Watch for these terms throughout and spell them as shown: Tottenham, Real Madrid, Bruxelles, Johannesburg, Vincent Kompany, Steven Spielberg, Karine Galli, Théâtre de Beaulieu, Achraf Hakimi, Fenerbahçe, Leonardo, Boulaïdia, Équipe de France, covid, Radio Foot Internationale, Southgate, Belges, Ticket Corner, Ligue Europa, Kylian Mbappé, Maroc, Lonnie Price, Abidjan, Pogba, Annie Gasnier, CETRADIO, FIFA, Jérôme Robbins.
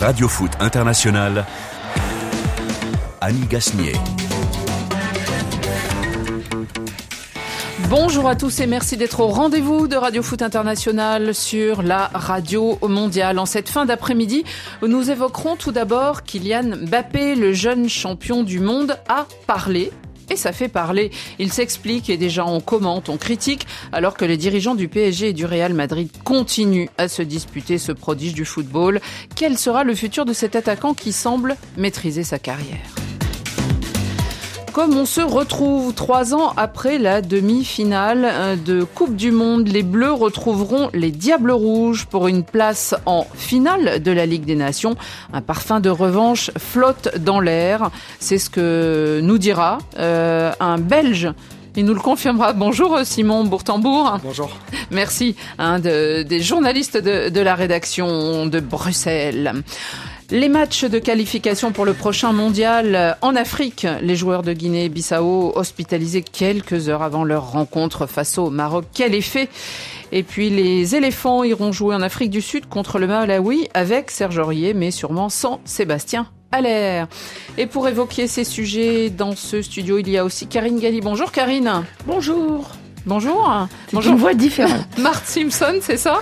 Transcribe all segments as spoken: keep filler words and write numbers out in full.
Radio Foot Internationale, Annie Gasnier. Bonjour à tous et merci d'être au rendez-vous de Radio Foot International sur la radio mondiale. En cette fin d'après-midi, nous évoquerons tout d'abord Kylian Mbappé, le jeune champion du monde, a parlé. Et ça fait parler. Il s'explique et déjà on commente, on critique, alors que les dirigeants du P S G et du Real Madrid continuent à se disputer ce prodige du football. Quel sera le futur de cet attaquant qui semble maîtriser sa carrière ? Comme on se retrouve trois ans après la demi-finale de Coupe du Monde, les Bleus retrouveront les Diables Rouges pour une place en finale de la Ligue des Nations. Un parfum de revanche flotte dans l'air. C'est ce que nous dira euh, un Belge. Il nous le confirmera. Bonjour Simon Bourtembourg. Bonjour. Merci hein, de, des journalistes de, de la rédaction de Bruxelles. Les matchs de qualification pour le prochain mondial en Afrique. Les joueurs de Guinée-Bissau hospitalisés quelques heures avant leur rencontre face au Maroc. Quel effet! Et puis les éléphants iront jouer en Afrique du Sud contre le Malawi avec Serge Aurier, mais sûrement sans Sébastien Haller. Et pour évoquer ces sujets dans ce studio, il y a aussi Karine Galli. Bonjour Karine. Bonjour. Bonjour. C'est Bonjour. Une voix différente. Marthe Simpson, c'est ça ?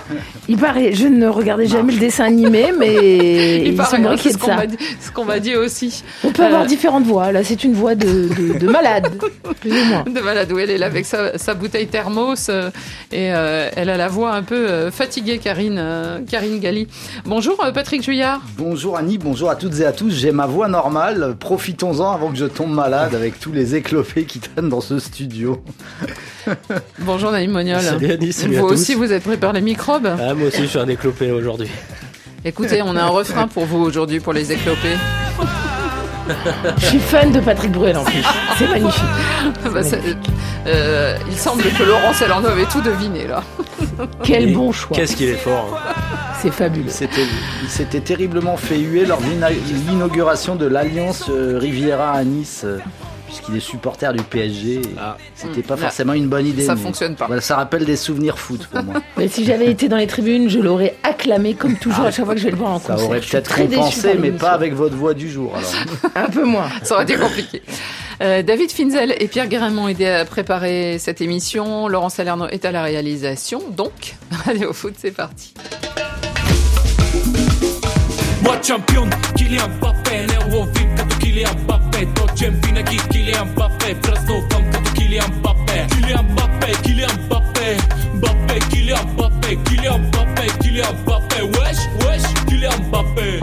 Il paraît, je ne regardais jamais Marthe. Le dessin animé, mais il paraît, hein, c'est ce, qu'on va, ce qu'on m'a dit aussi. On peut euh... avoir différentes voix, là c'est une voix de, de, de malade, plus ou moins. De malade, oui, elle est là avec sa, sa bouteille thermos euh, et euh, elle a la voix un peu euh, fatiguée, Karine, euh, Karine Galli. Bonjour euh, Patrick Juillard. Bonjour Annie, bonjour à toutes et à tous, j'ai ma voix normale, profitons-en avant que je tombe malade avec tous les éclopés qui traînent dans ce studio. Bonjour Naïm Moniolle. Salut Annie, salut vous à tous. Vous aussi, vous êtes pris par les microbes ? Ah, moi aussi, je suis un éclopé aujourd'hui. Écoutez, on a un refrain pour vous aujourd'hui, pour les éclopés. Je suis fan de Patrick Bruel en plus. C'est magnifique. C'est bah, magnifique. Euh, il semble que Laurent Salando avait tout deviné là. Quel et bon choix. Qu'est-ce qu'il est fort. Hein. C'est fabuleux. C'était, il s'était terriblement fait huer lors de l'inauguration de l'Alliance euh, Riviera à Nice. Euh. Puisqu'il est supporter du P S G, ah. C'était pas forcément une bonne idée. Ça fonctionne pas. Voilà, ça rappelle des souvenirs foot pour moi. Mais si j'avais été dans les tribunes, je l'aurais acclamé comme toujours ah, à chaque fois que je vais le voir en concert. Ça aurait peut-être compensé, mais pas avec votre voix du jour. Alors. Un peu moins. Ça aurait été compliqué. Euh, David Finzel et Pierre Guérin m'ont aidé à préparer cette émission. Laurent Salerno est à la réalisation. Donc, allez au foot, c'est parti. Moi champion, Kylian Mbappé, nerveux vif comme Kylian Mbappé, deuxième finale Kylian Mbappé, Brasno comme Kylian Mbappé, Kylian Mbappé, Kylian Mbappé, Mbappé, Kylian Mbappé, Kylian Mbappé, Kylian Mbappé, wesh, wesh, Kylian Mbappé.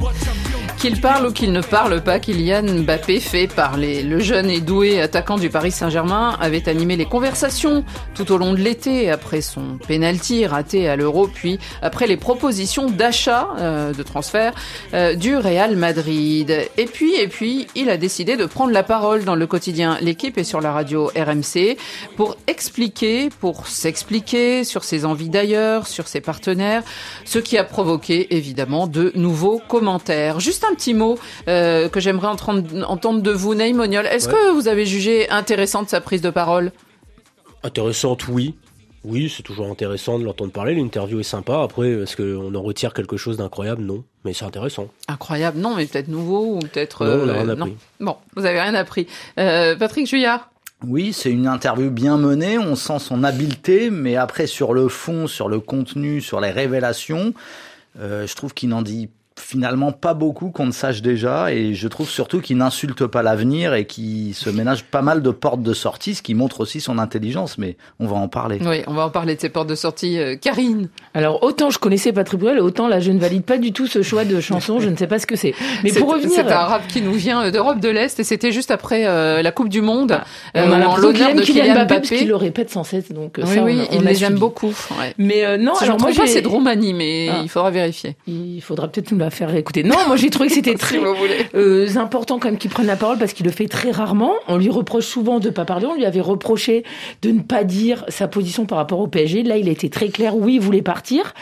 Qu'il parle ou qu'il ne parle pas, Kylian Mbappé fait parler. Le jeune et doué attaquant du Paris Saint-Germain avait animé les conversations tout au long de l'été, après son pénalty raté à l'Euro, puis après les propositions d'achat, euh, de transfert, euh, du Real Madrid. Et puis, et puis, il a décidé de prendre la parole dans le quotidien L'Équipe et sur la radio R M C pour expliquer, pour s'expliquer sur ses envies d'ailleurs, sur ses partenaires, ce qui a provoqué évidemment de nouveaux commentaires. Juste un petit mot euh, que j'aimerais entendre, entendre de vous, Naïm Moniolle. Est-ce ouais. que vous avez jugé intéressante sa prise de parole ? Intéressante, oui. Oui, c'est toujours intéressant de l'entendre parler. L'interview est sympa. Après, est-ce qu'on en retire quelque chose d'incroyable ? Non. Mais c'est intéressant. Incroyable, non, mais peut-être nouveau ou peut-être... Non, on n'a rien euh, appris. Non. Bon, vous n'avez rien appris. Euh, Patrick Juillard ? Oui, c'est une interview bien menée. On sent son habileté, mais après, sur le fond, sur le contenu, sur les révélations, euh, je trouve qu'il n'en dit pas. Finalement pas beaucoup qu'on ne sache déjà, et je trouve surtout qu'il n'insulte pas l'avenir et qu'il se ménage pas mal de portes de sortie, ce qui montre aussi son intelligence, mais on va en parler. Oui, on va en parler de ces portes de sortie. Euh, Karine. Alors autant je connaissais Patrick Bruel, autant là je ne valide pas du tout ce choix de chanson, je ne sais pas ce que c'est. Mais c'est, pour revenir... C'est un rap qui nous vient d'Europe de l'Est et c'était juste après euh, la Coupe du Monde, ah, euh, en l'honneur de Kylian Mbappé. Mbappé. Parce qu'il le répète sans cesse, donc oui, ça oui, on, on il les aime beaucoup. Ouais. Mais euh, non, si alors moi je pas, c'est de Roumanie, mais ah. il faudra vérifier. Il faudra peut-être nous la faire écouter. Non, moi j'ai trouvé que c'était très euh, important quand même qu'il prenne la parole parce qu'il le fait très rarement. On lui reproche souvent de ne pas parler. On lui avait reproché de ne pas dire sa position par rapport au P S G. Là, il a été très clair. Oui, il voulait partir.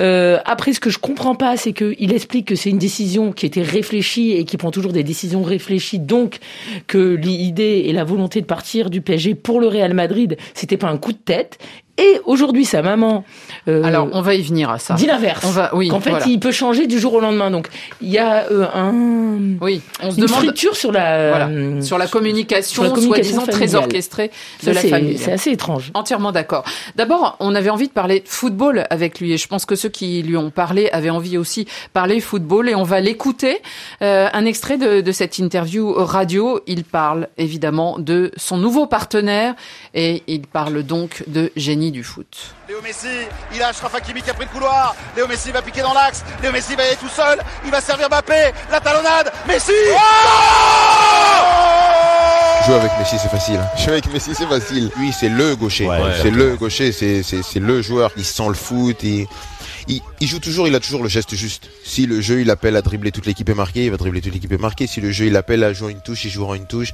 Euh, après, ce que je comprends pas, c'est qu'il explique que c'est une décision qui était réfléchie et qui prend toujours des décisions réfléchies. Donc, que l'idée et la volonté de partir du P S G pour le Real Madrid, c'était pas un coup de tête. Et aujourd'hui, sa maman... Euh, Alors, on va y venir à ça. Dit l'inverse. On va, oui, qu'en fait, voilà. il peut changer du jour au lendemain. Donc, il y a euh, un... Oui, on se une demande... friture sur la... Voilà, euh, sur la communication, communication soi-disant très orchestrée de ça, la c'est, famille. C'est assez étrange. Entièrement d'accord. D'abord, on avait envie de parler football avec lui. Et je pense que ceux qui lui ont parlé avaient envie aussi de parler football. Et on va l'écouter. Euh, un extrait de, de cette interview radio. Il parle évidemment de son nouveau partenaire. Et il parle donc de génie du foot. Léo Messi, il a Achraf Hakimi qui a pris le couloir. Léo Messi va piquer dans l'axe. Léo Messi va y aller tout seul. Il va servir Mbappé. La talonnade. Messi. Oh Jouer avec Messi, c'est facile. Jouer avec Messi, c'est facile. Lui, c'est le gaucher. Ouais, ouais, c'est le gaucher. C'est, c'est, c'est le joueur. Il sent le foot. Il, il, il joue toujours. Il a toujours le geste juste. Si le jeu, il appelle à dribbler toute l'équipe et marquer, il va dribbler toute l'équipe et marquer. Si le jeu, il appelle à jouer une touche, il jouera une touche.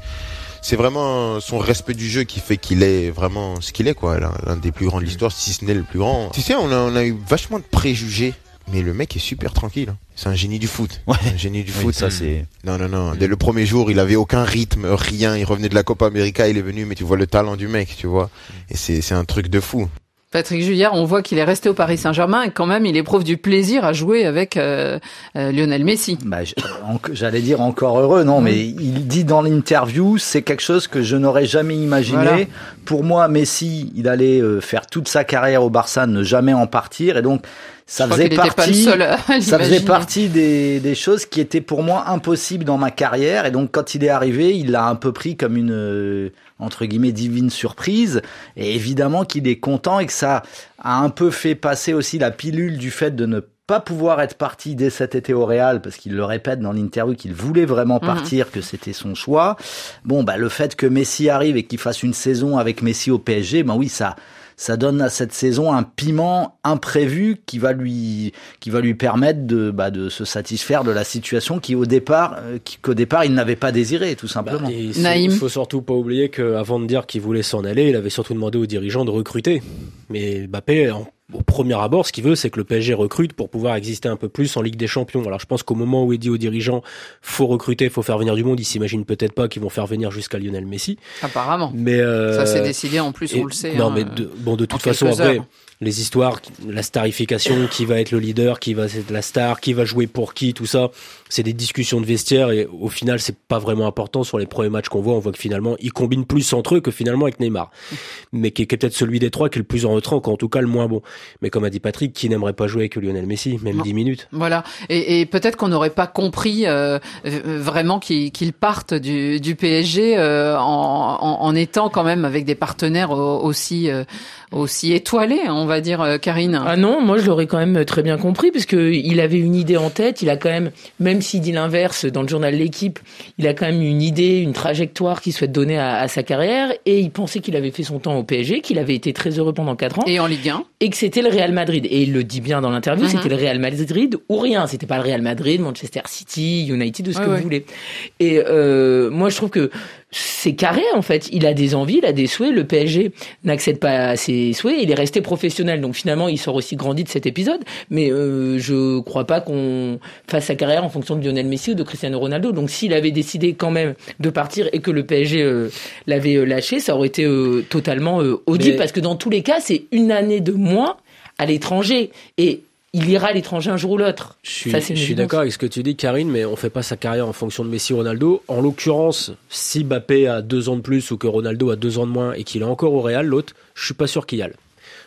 C'est vraiment son respect du jeu qui fait qu'il est vraiment ce qu'il est, quoi. L'un des plus grands de l'histoire, si ce n'est le plus grand. Tu sais, on a, on a eu vachement de préjugés, mais le mec est super tranquille. C'est un génie du foot. Ouais. Un génie du oui, foot. Ça, c'est... Non, non, non. Dès le premier jour, il avait aucun rythme, rien. Il revenait de la Copa América, il est venu, mais tu vois le talent du mec, tu vois. Et c'est, c'est un truc de fou. Patrick Juillard, on voit qu'il est resté au Paris Saint-Germain et quand même, il éprouve du plaisir à jouer avec euh, euh, Lionel Messi. Bah, j'allais dire encore heureux, non, mais il dit dans l'interview, c'est quelque chose que je n'aurais jamais imaginé. Voilà. Pour moi, Messi, il allait faire toute sa carrière au Barça, ne jamais en partir et donc... Ça faisait, partie, ça faisait partie des, des choses qui étaient pour moi impossibles dans ma carrière. Et donc, quand il est arrivé, il l'a un peu pris comme une, entre guillemets, divine surprise. Et évidemment qu'il est content et que ça a un peu fait passer aussi la pilule du fait de ne pas pouvoir être parti dès cet été au Real, parce qu'il le répète dans l'interview qu'il voulait vraiment partir, mmh. que c'était son choix. Bon, bah, le fait que Messi arrive et qu'il fasse une saison avec Messi au P S G, ben bah oui, ça... ça donne à cette saison un piment imprévu qui va lui qui va lui permettre de bah de se satisfaire de la situation qui au départ qui, qu'au départ il n'avait pas désiré tout simplement. Bah, Naïm, il faut surtout pas oublier qu'avant de dire qu'il voulait s'en aller, il avait surtout demandé aux dirigeants de recruter. Mais Mbappé en au premier abord, ce qu'il veut, c'est que le P S G recrute pour pouvoir exister un peu plus en Ligue des Champions. Alors, je pense qu'au moment où il dit aux dirigeants, faut recruter, faut faire venir du monde, ils s'imaginent peut-être pas qu'ils vont faire venir jusqu'à Lionel Messi. Apparemment. Mais, euh, ça s'est décidé en plus, et, on le sait. Non, hein, mais de, bon, de toute façon, après, les histoires, la starification, qui va être le leader, qui va être la star, qui va jouer pour qui, tout ça, c'est des discussions de vestiaire et au final, c'est pas vraiment important. Sur les premiers matchs qu'on voit, on voit que finalement, ils combinent plus entre eux que finalement avec Neymar. Mais qui est, qui est peut-être celui des trois qui est le plus en retranque, en tout cas le moins bon. Mais comme a dit Patrick, qui n'aimerait pas jouer que Lionel Messi, même dix minutes. Voilà. Et, et peut-être qu'on n'aurait pas compris euh, vraiment qu'il, qu'il parte du, du P S G euh, en, en, en étant quand même avec des partenaires aussi, euh, aussi étoilés, hein. On va dire, Karine. Ah non, moi je l'aurais quand même très bien compris parce que il avait une idée en tête. Il a quand même, même s'il dit l'inverse dans le journal L'Équipe, il a quand même une idée, une trajectoire qu'il souhaite donner à, à sa carrière. Et il pensait qu'il avait fait son temps au P S G, qu'il avait été très heureux pendant quatre ans. Et en Ligue un. Et que c'était le Real Madrid. Et il le dit bien dans l'interview, mm-hmm. c'était le Real Madrid ou rien. C'était pas le Real Madrid, Manchester City, United, de ce ouais, que ouais. vous voulez. Et euh, moi je trouve que c'est carré en fait. Il a des envies, il a des souhaits. Le P S G n'accède pas à ses souhaits. Il est resté professionnel. Donc finalement, il sort aussi grandi de cet épisode. Mais euh, je crois pas qu'on fasse sa carrière en fonction de Lionel Messi ou de Cristiano Ronaldo. Donc s'il avait décidé quand même de partir et que le P S G euh, l'avait lâché, ça aurait été euh, totalement euh, audible. Mais... parce que dans tous les cas, c'est une année de moins à l'étranger. Et il ira à l'étranger un jour ou l'autre. Je suis, ça, je suis d'accord avec ce que tu dis, Karine, mais on fait pas sa carrière en fonction de Messi ou Ronaldo. En l'occurrence, si Mbappé a deux ans de plus ou que Ronaldo a deux ans de moins et qu'il est encore au Real, l'autre, je suis pas sûr qu'il y aille.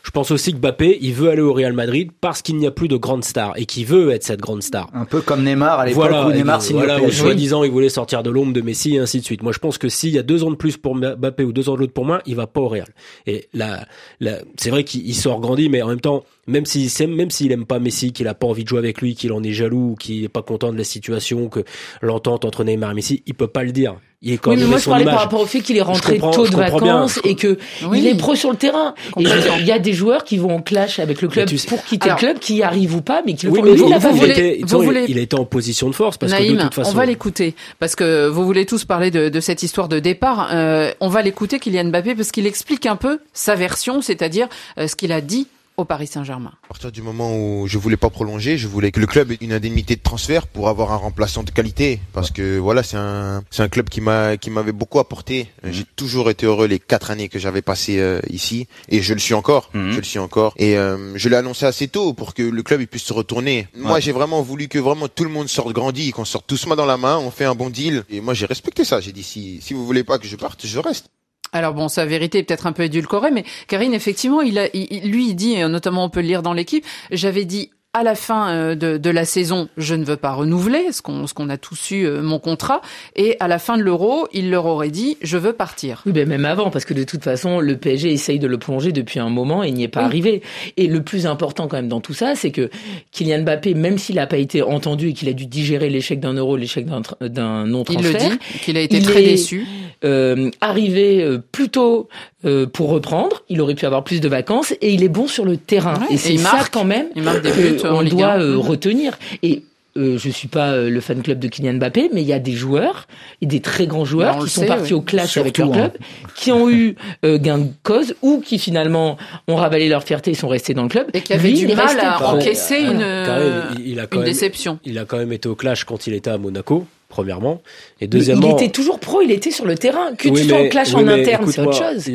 Je pense aussi que Mbappé, il veut aller au Real Madrid parce qu'il n'y a plus de grande star et qu'il veut être cette grande star. Un peu comme Neymar à l'époque voilà, où Neymar signe voilà, le P S G. Voilà, soi-disant, il voulait sortir de l'ombre de Messi et ainsi de suite. Moi, je pense que s'il y a deux ans de plus pour Mbappé ou deux ans de l'autre pour moi, il va pas au Real. Et là, là c'est vrai qu'il sort grandi, mais en même temps, même s'il s'aime, même s'il aime pas Messi, qu'il a pas envie de jouer avec lui, qu'il en est jaloux, qu'il est pas content de la situation, que l'entente entre Neymar et Messi, il peut pas le dire. Il est quand oui, mais moi je parlais image. Par rapport au fait qu'il est rentré tôt de vacances bien, et que oui. il est pro sur le terrain. Et il y a des joueurs qui vont en clash avec le club tu sais, pour quitter alors, le club, qui y arrivent ou pas, mais qui le oui, font. Mais vous, il, a vous voulez, été, vous voulez... il était en position de force parce Naïm, que de toute façon, on va l'écouter parce que vous voulez tous parler de, de cette histoire de départ. Euh, on va l'écouter Kylian Mbappé parce qu'il explique un peu sa version, c'est-à-dire euh, ce qu'il a dit au Paris Saint-Germain. À partir du moment où je voulais pas prolonger, je voulais que le club ait une indemnité de transfert pour avoir un remplaçant de qualité, parce que voilà, c'est un c'est un club qui m'a qui m'avait beaucoup apporté. Mmh. J'ai toujours été heureux les quatre années que j'avais passées euh, ici, et je le suis encore, mmh. je le suis encore. Et euh, je l'ai annoncé assez tôt pour que le club il puisse se retourner. Ouais. Moi, j'ai vraiment voulu que vraiment tout le monde sorte grandi, qu'on sorte tous main dans la main, on fait un bon deal. Et moi, j'ai respecté ça. J'ai dit si si vous voulez pas que je parte, je reste. Alors bon, sa vérité est peut-être un peu édulcorée, mais Karine, effectivement, il a, il, lui, il dit, notamment on peut le lire dans l'Équipe, j'avais dit à la fin de, de la saison, je ne veux pas renouveler, ce qu'on, ce qu'on a tous eu, mon contrat, et à la fin de l'Euro, il leur aurait dit, je veux partir. Oui, ben même avant, parce que de toute façon, le P S G essaye de le prolonger depuis un moment et n'y est pas oui. arrivé. Et le plus important quand même dans tout ça, c'est que Kylian Mbappé, même s'il n'a pas été entendu et qu'il a dû digérer l'échec d'un Euro, l'échec d'un, d'un non-transfert, il le dit, qu'il a été très est... déçu. Euh, arrivé euh, plus tôt euh, pour reprendre, il aurait pu avoir plus de vacances et il est bon sur le terrain. Ouais, et c'est et il ça marque, quand même qu'on doit euh, retenir. Et euh, je suis pas euh, le fan club de Kylian Mbappé, mais il y a des joueurs, et des très grands joueurs ben, qui sont sait, partis ouais. au clash surtout, avec leur club, hein. qui ont eu euh, gain de cause ou qui finalement ont ravalé leur fierté et sont restés dans le club. Et qui avaient du mal à encaisser une, euh, même, il a quand une même, déception. Il a quand même été au clash quand il était à Monaco. Premièrement. Et deuxièmement. Mais il était toujours pro, il était sur le terrain. Que oui, tu sois en clash oui, en interne, c'est autre chose.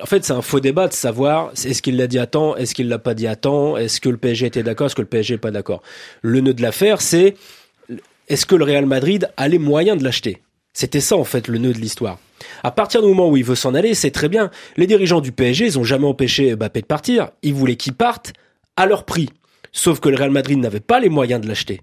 En fait, c'est un faux débat de savoir est-ce qu'il l'a dit à temps, est-ce qu'il l'a pas dit à temps, est-ce que le P S G était d'accord, est-ce que le P S G est pas d'accord. Le nœud de l'affaire, c'est est-ce que le Real Madrid a les moyens de l'acheter? C'était ça, en fait, le nœud de l'histoire. À partir du moment où il veut s'en aller, c'est très bien. Les dirigeants du P S G, ils ont jamais empêché Mbappé de partir. Ils voulaient qu'il parte à leur prix. Sauf que le Real Madrid n'avait pas les moyens de l'acheter.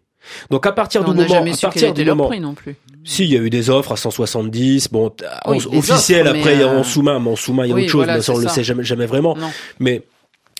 Donc à partir non, du moment, à partir du moment, non plus. Si il y a eu des offres à cent soixante-dix, bon oui, officiel offres, après euh... en sous-main, mais en sous-main il y a oui, autre chose, voilà, mais ça on le sait jamais, jamais vraiment. Non. Mais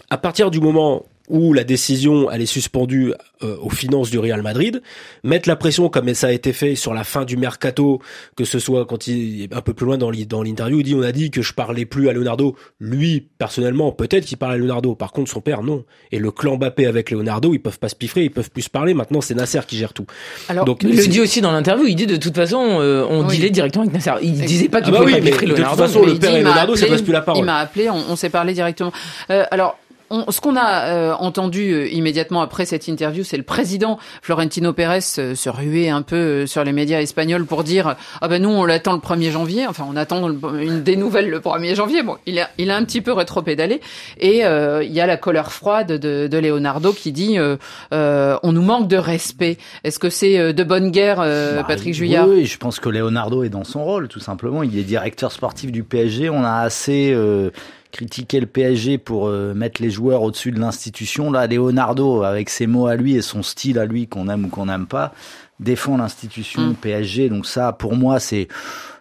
à partir du moment où la décision elle est suspendue euh, aux finances du Real Madrid, mettre la pression comme ça a été fait sur la fin du mercato, que ce soit quand il est un peu plus loin dans l'interview, il dit on a dit que je parlais plus à Leonardo, lui personnellement peut-être qu'il parle à Leonardo, par contre son père non, et le clan Mbappé avec Leonardo ils peuvent pas se piffrer, ils peuvent plus se parler, maintenant c'est Nasser qui gère tout. Alors, donc il le dit aussi dans l'interview, il dit de toute façon euh, on oui. dealait directement avec Nasser, il disait pas qu'il ah bah pouvait oui, pas piffrer Leonardo. De toute façon mais le père dit, et Leonardo appelé, ça passe plus la parole. Il m'a appelé, on, on s'est parlé directement. Euh, alors On, ce qu'on a euh, entendu euh, immédiatement après cette interview, c'est le président Florentino Pérez euh, se ruer un peu euh, sur les médias espagnols pour dire « Ah ben nous, on l'attend le premier janvier, enfin on attend le, une, des nouvelles le premier janvier ». Bon, il a, il a un petit peu rétropédalé. Et euh, il y a la colère froide de, de Leonardo qui dit euh, euh, « On nous manque de respect ». Est-ce que c'est euh, de bonne guerre, euh, bah, Patrick Juillard ? Oui, je pense que Leonardo est dans son rôle, tout simplement. Il est directeur sportif du P S G, on a assez... Euh... critiquer le P S G pour euh, mettre les joueurs au-dessus de l'institution. Là, Leonardo, avec ses mots à lui et son style à lui, qu'on aime ou qu'on n'aime pas, défend l'institution mmh. P S G. Donc ça, pour moi, c'est...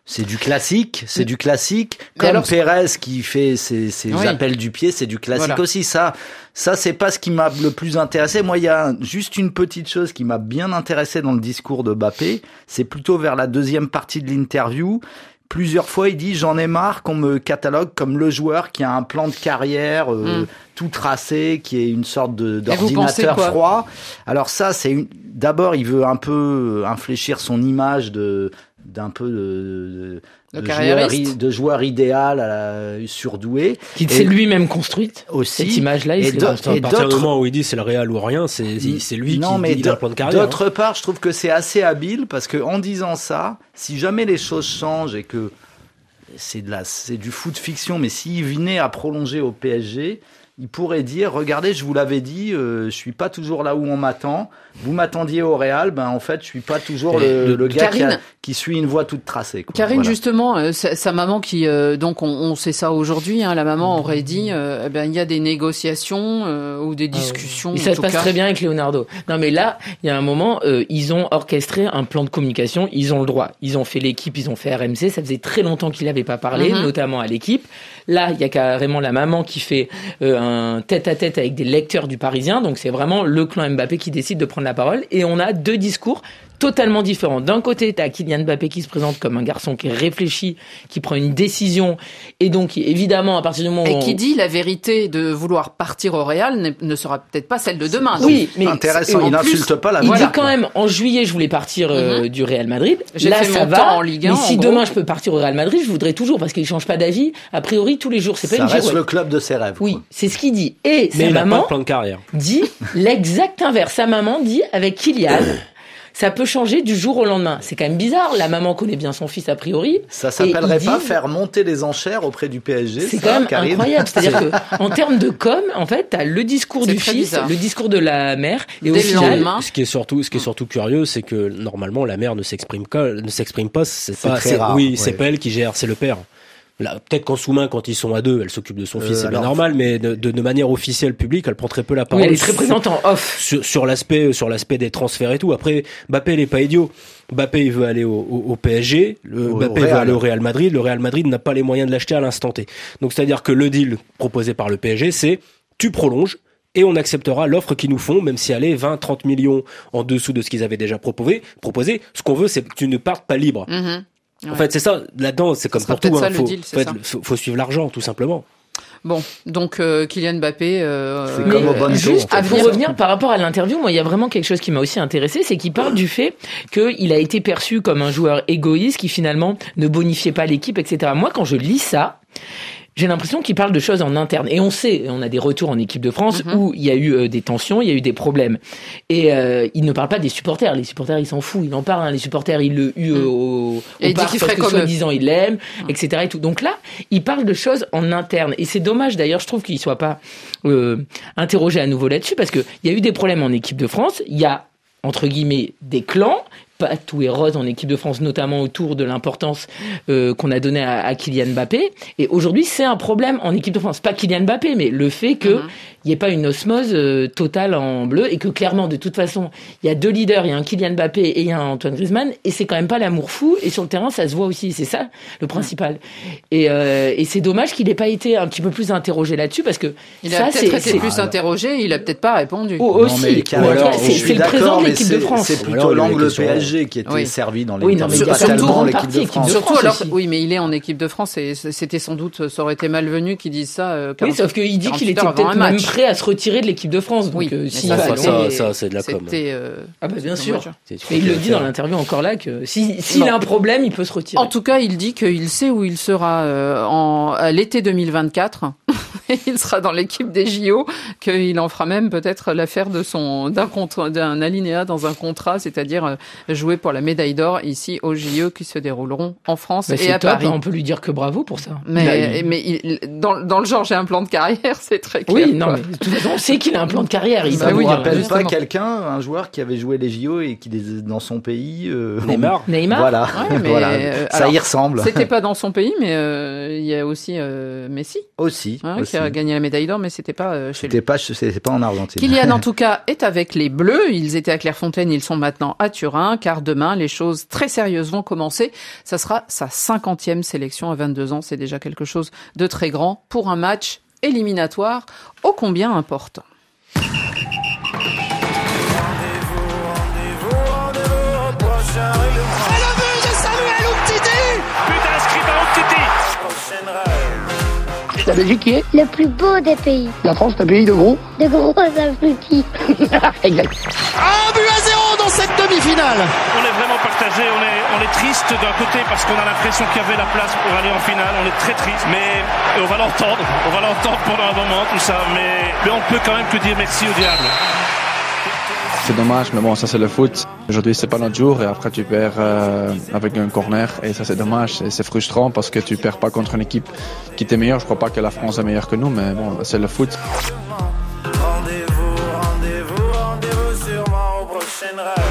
C'est du classique, c'est du classique. Comme alors, Pérez qui fait ses, ses oui. appels du pied, c'est du classique voilà. aussi. Ça, ça c'est pas ce qui m'a le plus intéressé. Moi, il y a juste une petite chose qui m'a bien intéressé dans le discours de Mbappé. C'est plutôt vers la deuxième partie de l'interview. Plusieurs fois, il dit « J'en ai marre qu'on me catalogue comme le joueur qui a un plan de carrière euh, mm. tout tracé, qui est une sorte de, d'ordinateur froid. » Alors ça, c'est une... d'abord, il veut un peu infléchir son image de d'un peu de, de, de, joueur, de joueur idéal à la, surdoué. Qui s'est lui-même construite, aussi. Cette image-là. Il et à partir du moment où il dit c'est le Real ou rien, c'est, c'est lui non, qui mais dit il a un plan de carrière. D'autre hein. part, je trouve que c'est assez habile parce que en disant ça, si jamais les choses changent et que c'est, de la, c'est du foot fiction, mais s'il venait à prolonger au P S G, il pourrait dire, regardez, je vous l'avais dit, euh, je suis pas toujours là où on m'attend. Vous m'attendiez au Real, ben en fait, je suis pas toujours le, le, le gars Karine, qui, a, qui suit une voie toute tracée. Quoi. Karine, voilà. justement, euh, sa, sa maman qui, euh, donc on, on sait ça aujourd'hui, hein, la maman aurait dit, euh, eh ben il y a des négociations euh, ou des discussions. Ah oui. Et ça se passe cas. très bien avec Leonardo. Non mais là, il y a un moment, euh, ils ont orchestré un plan de communication, ils ont le droit. Ils ont fait l'Équipe, ils ont fait R M C, ça faisait très longtemps qu'ils n'avaient pas parlé, mm-hmm. notamment à l'Équipe. Là, il y a carrément la maman qui fait... Euh, un tête-à-tête avec des lecteurs du Parisien, donc c'est vraiment le clan Mbappé qui décide de prendre la parole, et on a deux discours totalement différent. D'un côté, t'as Kylian Mbappé qui se présente comme un garçon qui réfléchit, qui prend une décision, et donc évidemment à partir du moment où... Et qui on... dit la vérité de vouloir partir au Real ne sera peut-être pas celle de demain. Oui, mais intéressant, il n'insulte pas la... Il voilà, dit quand quoi. même, en juillet je voulais partir euh, mm-hmm. du Real Madrid, j'ai là fait ça mon va, temps en Ligue un, mais si demain gros. je peux partir au Real Madrid, je voudrais toujours, parce qu'il ne change pas d'avis, a priori tous les jours, c'est pas ça une reste le club de ses rêves. Oui, quoi. c'est ce qu'il dit. Et mais sa maman plan de carrière. dit l'exact inverse. Sa maman dit avec Kylian... Ça peut changer du jour au lendemain. C'est quand même bizarre. La maman connaît bien son fils a priori. Ça s'appellerait pas dit... faire monter les enchères auprès du P S G. C'est ça, quand même Karine. incroyable. C'est-à-dire que en termes de com, en fait, t'as le discours c'est du fils, bizarre. le discours de la mère, et Dès au final, ce qui est surtout, ce qui est surtout curieux, c'est que normalement la mère ne s'exprime pas, ne s'exprime pas. C'est, c'est pas, très c'est, rare. Oui, ouais. c'est pas elle qui gère, c'est le père. Là, peut-être qu'en Soumain, quand ils sont à deux, elle s'occupe de son euh, fils, c'est bien normal, mais de, de, de manière officielle, publique, elle prend très peu la parole. Oui, elle est très présente en off. Sur, sur l'aspect, sur l'aspect des transferts et tout. Après, Mbappé, il est pas idiot. Mbappé, il veut aller au, au, au P S G. Le, au, Mbappé au veut aller au Real Madrid. Le Real Madrid n'a pas les moyens de l'acheter à l'instant T. Donc, c'est-à-dire que le deal proposé par le P S G, c'est, tu prolonges, et on acceptera l'offre qu'ils nous font, même si elle est vingt, trente millions en dessous de ce qu'ils avaient déjà proposé, proposé. Ce qu'on veut, c'est que tu ne partes pas libre. Mm-hmm. En ouais. fait, c'est ça. Là-dedans, c'est ça comme pour tout. Hein. Faut, deal, faut, être, faut, faut suivre l'argent, tout simplement. Bon, donc euh, Kylian Mbappé. Euh, c'est comme euh, au bon Juste, à pour revenir par rapport à l'interview, moi, il y a vraiment quelque chose qui m'a aussi intéressé, c'est qu'il parle du fait qu'il a été perçu comme un joueur égoïste qui finalement ne bonifiait pas l'équipe, et cetera. Moi, quand je lis ça, j'ai l'impression qu'il parle de choses en interne. Et on sait, on a des retours en équipe de France mm-hmm. où il y a eu euh, des tensions, il y a eu des problèmes. Et euh, il ne parle pas des supporters. Les supporters, ils s'en foutent. Il en parle. Hein. Les supporters, ils le huent mm. au, au parc parce que soi-disant, ils l'aiment, mm. et cetera. Et tout. Donc là, il parle de choses en interne. Et c'est dommage, d'ailleurs, je trouve qu'il ne soit pas euh, interrogé à nouveau là-dessus parce qu'il y a eu des problèmes en équipe de France. Il y a, entre guillemets, des clans. Pas tout est rose en équipe de France, notamment autour de l'importance euh, qu'on a donnée à, à Kylian Mbappé. Et aujourd'hui, c'est un problème en équipe de France. Pas Kylian Mbappé, mais le fait qu'il n'y ait pas une osmose euh, totale en bleu et que clairement, de toute façon, il y a deux leaders, il y a un Kylian Mbappé et il y a un Antoine Griezmann. Et c'est quand même pas l'amour fou. Et sur le terrain, ça se voit aussi. C'est ça le principal. Et, euh, et c'est dommage qu'il n'ait pas été un petit peu plus interrogé là-dessus parce que il ça, a peut-être c'est, été c'est... plus interrogé. Il a peut-être pas répondu. Oh, aussi. Non, mais, carrément, alors, c'est c'est le présent de l'équipe de France. C'est plutôt alors, l'angle P S G qui était oui. servi dans les oui, non, mais surtout, totalement l'équipe de France. Surtout France alors, oui, mais il est en équipe de France et c'était sans doute, ça aurait été malvenu qu'ils disent ça. Euh, oui, sauf qu'il dit qu'il était peut-être même match. prêt à se retirer de l'équipe de France. Donc, oui, euh, si ça, ça, ça, ça, c'est de la com. Euh, ah bah, bien sûr. Mais il le dit dans l'interview encore là que si, s'il non. a un problème, il peut se retirer. En tout cas, il dit qu'il sait où il sera euh, en, à l'été deux mille vingt-quatre. Il sera dans l'équipe des J O, qu'il en fera même peut-être l'affaire de son, d'un, contra, d'un alinéa dans un contrat, c'est-à-dire jouer pour la médaille d'or ici aux J O qui se dérouleront en France mais et à top, Paris. On peut lui dire que bravo pour ça. Mais, mais il, dans, dans le genre, j'ai un plan de carrière, c'est très clair. Oui, non, mais de toute façon, on sait qu'il a un plan de carrière. Il ne bah oui, rappelle justement. pas quelqu'un, un joueur qui avait joué les J O et qui, dans son pays... Euh, Neymar. Neymar. Voilà, ouais, mais, voilà. Euh, ça alors, y ressemble. C'était pas dans son pays, mais il euh, y a aussi euh, Messi. Aussi, hein, aussi. Qui a gagné la médaille d'or, mais c'était pas euh, chez c'était lui. Pas, c'était pas en Argentine. Kylian, en tout cas, est avec les Bleus. Ils étaient à Clairefontaine, ils sont maintenant à Turin, car demain, les choses très sérieuses vont commencer. Ça sera sa cinquantième sélection à vingt-deux ans. C'est déjà quelque chose de très grand pour un match éliminatoire ô combien important. La Belgique est le plus beau des pays. La France est un pays de gros. De gros à petits. Exact. Un but à zéro dans cette demi-finale. On est vraiment partagé. On est, on est triste d'un côté parce qu'on a l'impression qu'il y avait la place pour aller en finale. On est très triste. Mais on va l'entendre. On va l'entendre pendant un moment tout ça. Mais, mais on peut quand même que dire merci au diable. C'est dommage, mais bon, ça c'est le foot. Aujourd'hui, c'est pas notre jour et après tu perds euh, avec un corner et ça c'est dommage. Et c'est frustrant parce que tu perds pas contre une équipe qui était meilleure. Je crois pas que la France est meilleure que nous, mais bon, c'est le foot. Rendez-vous, rendez-vous, rendez-vous sûrement au prochain rêve.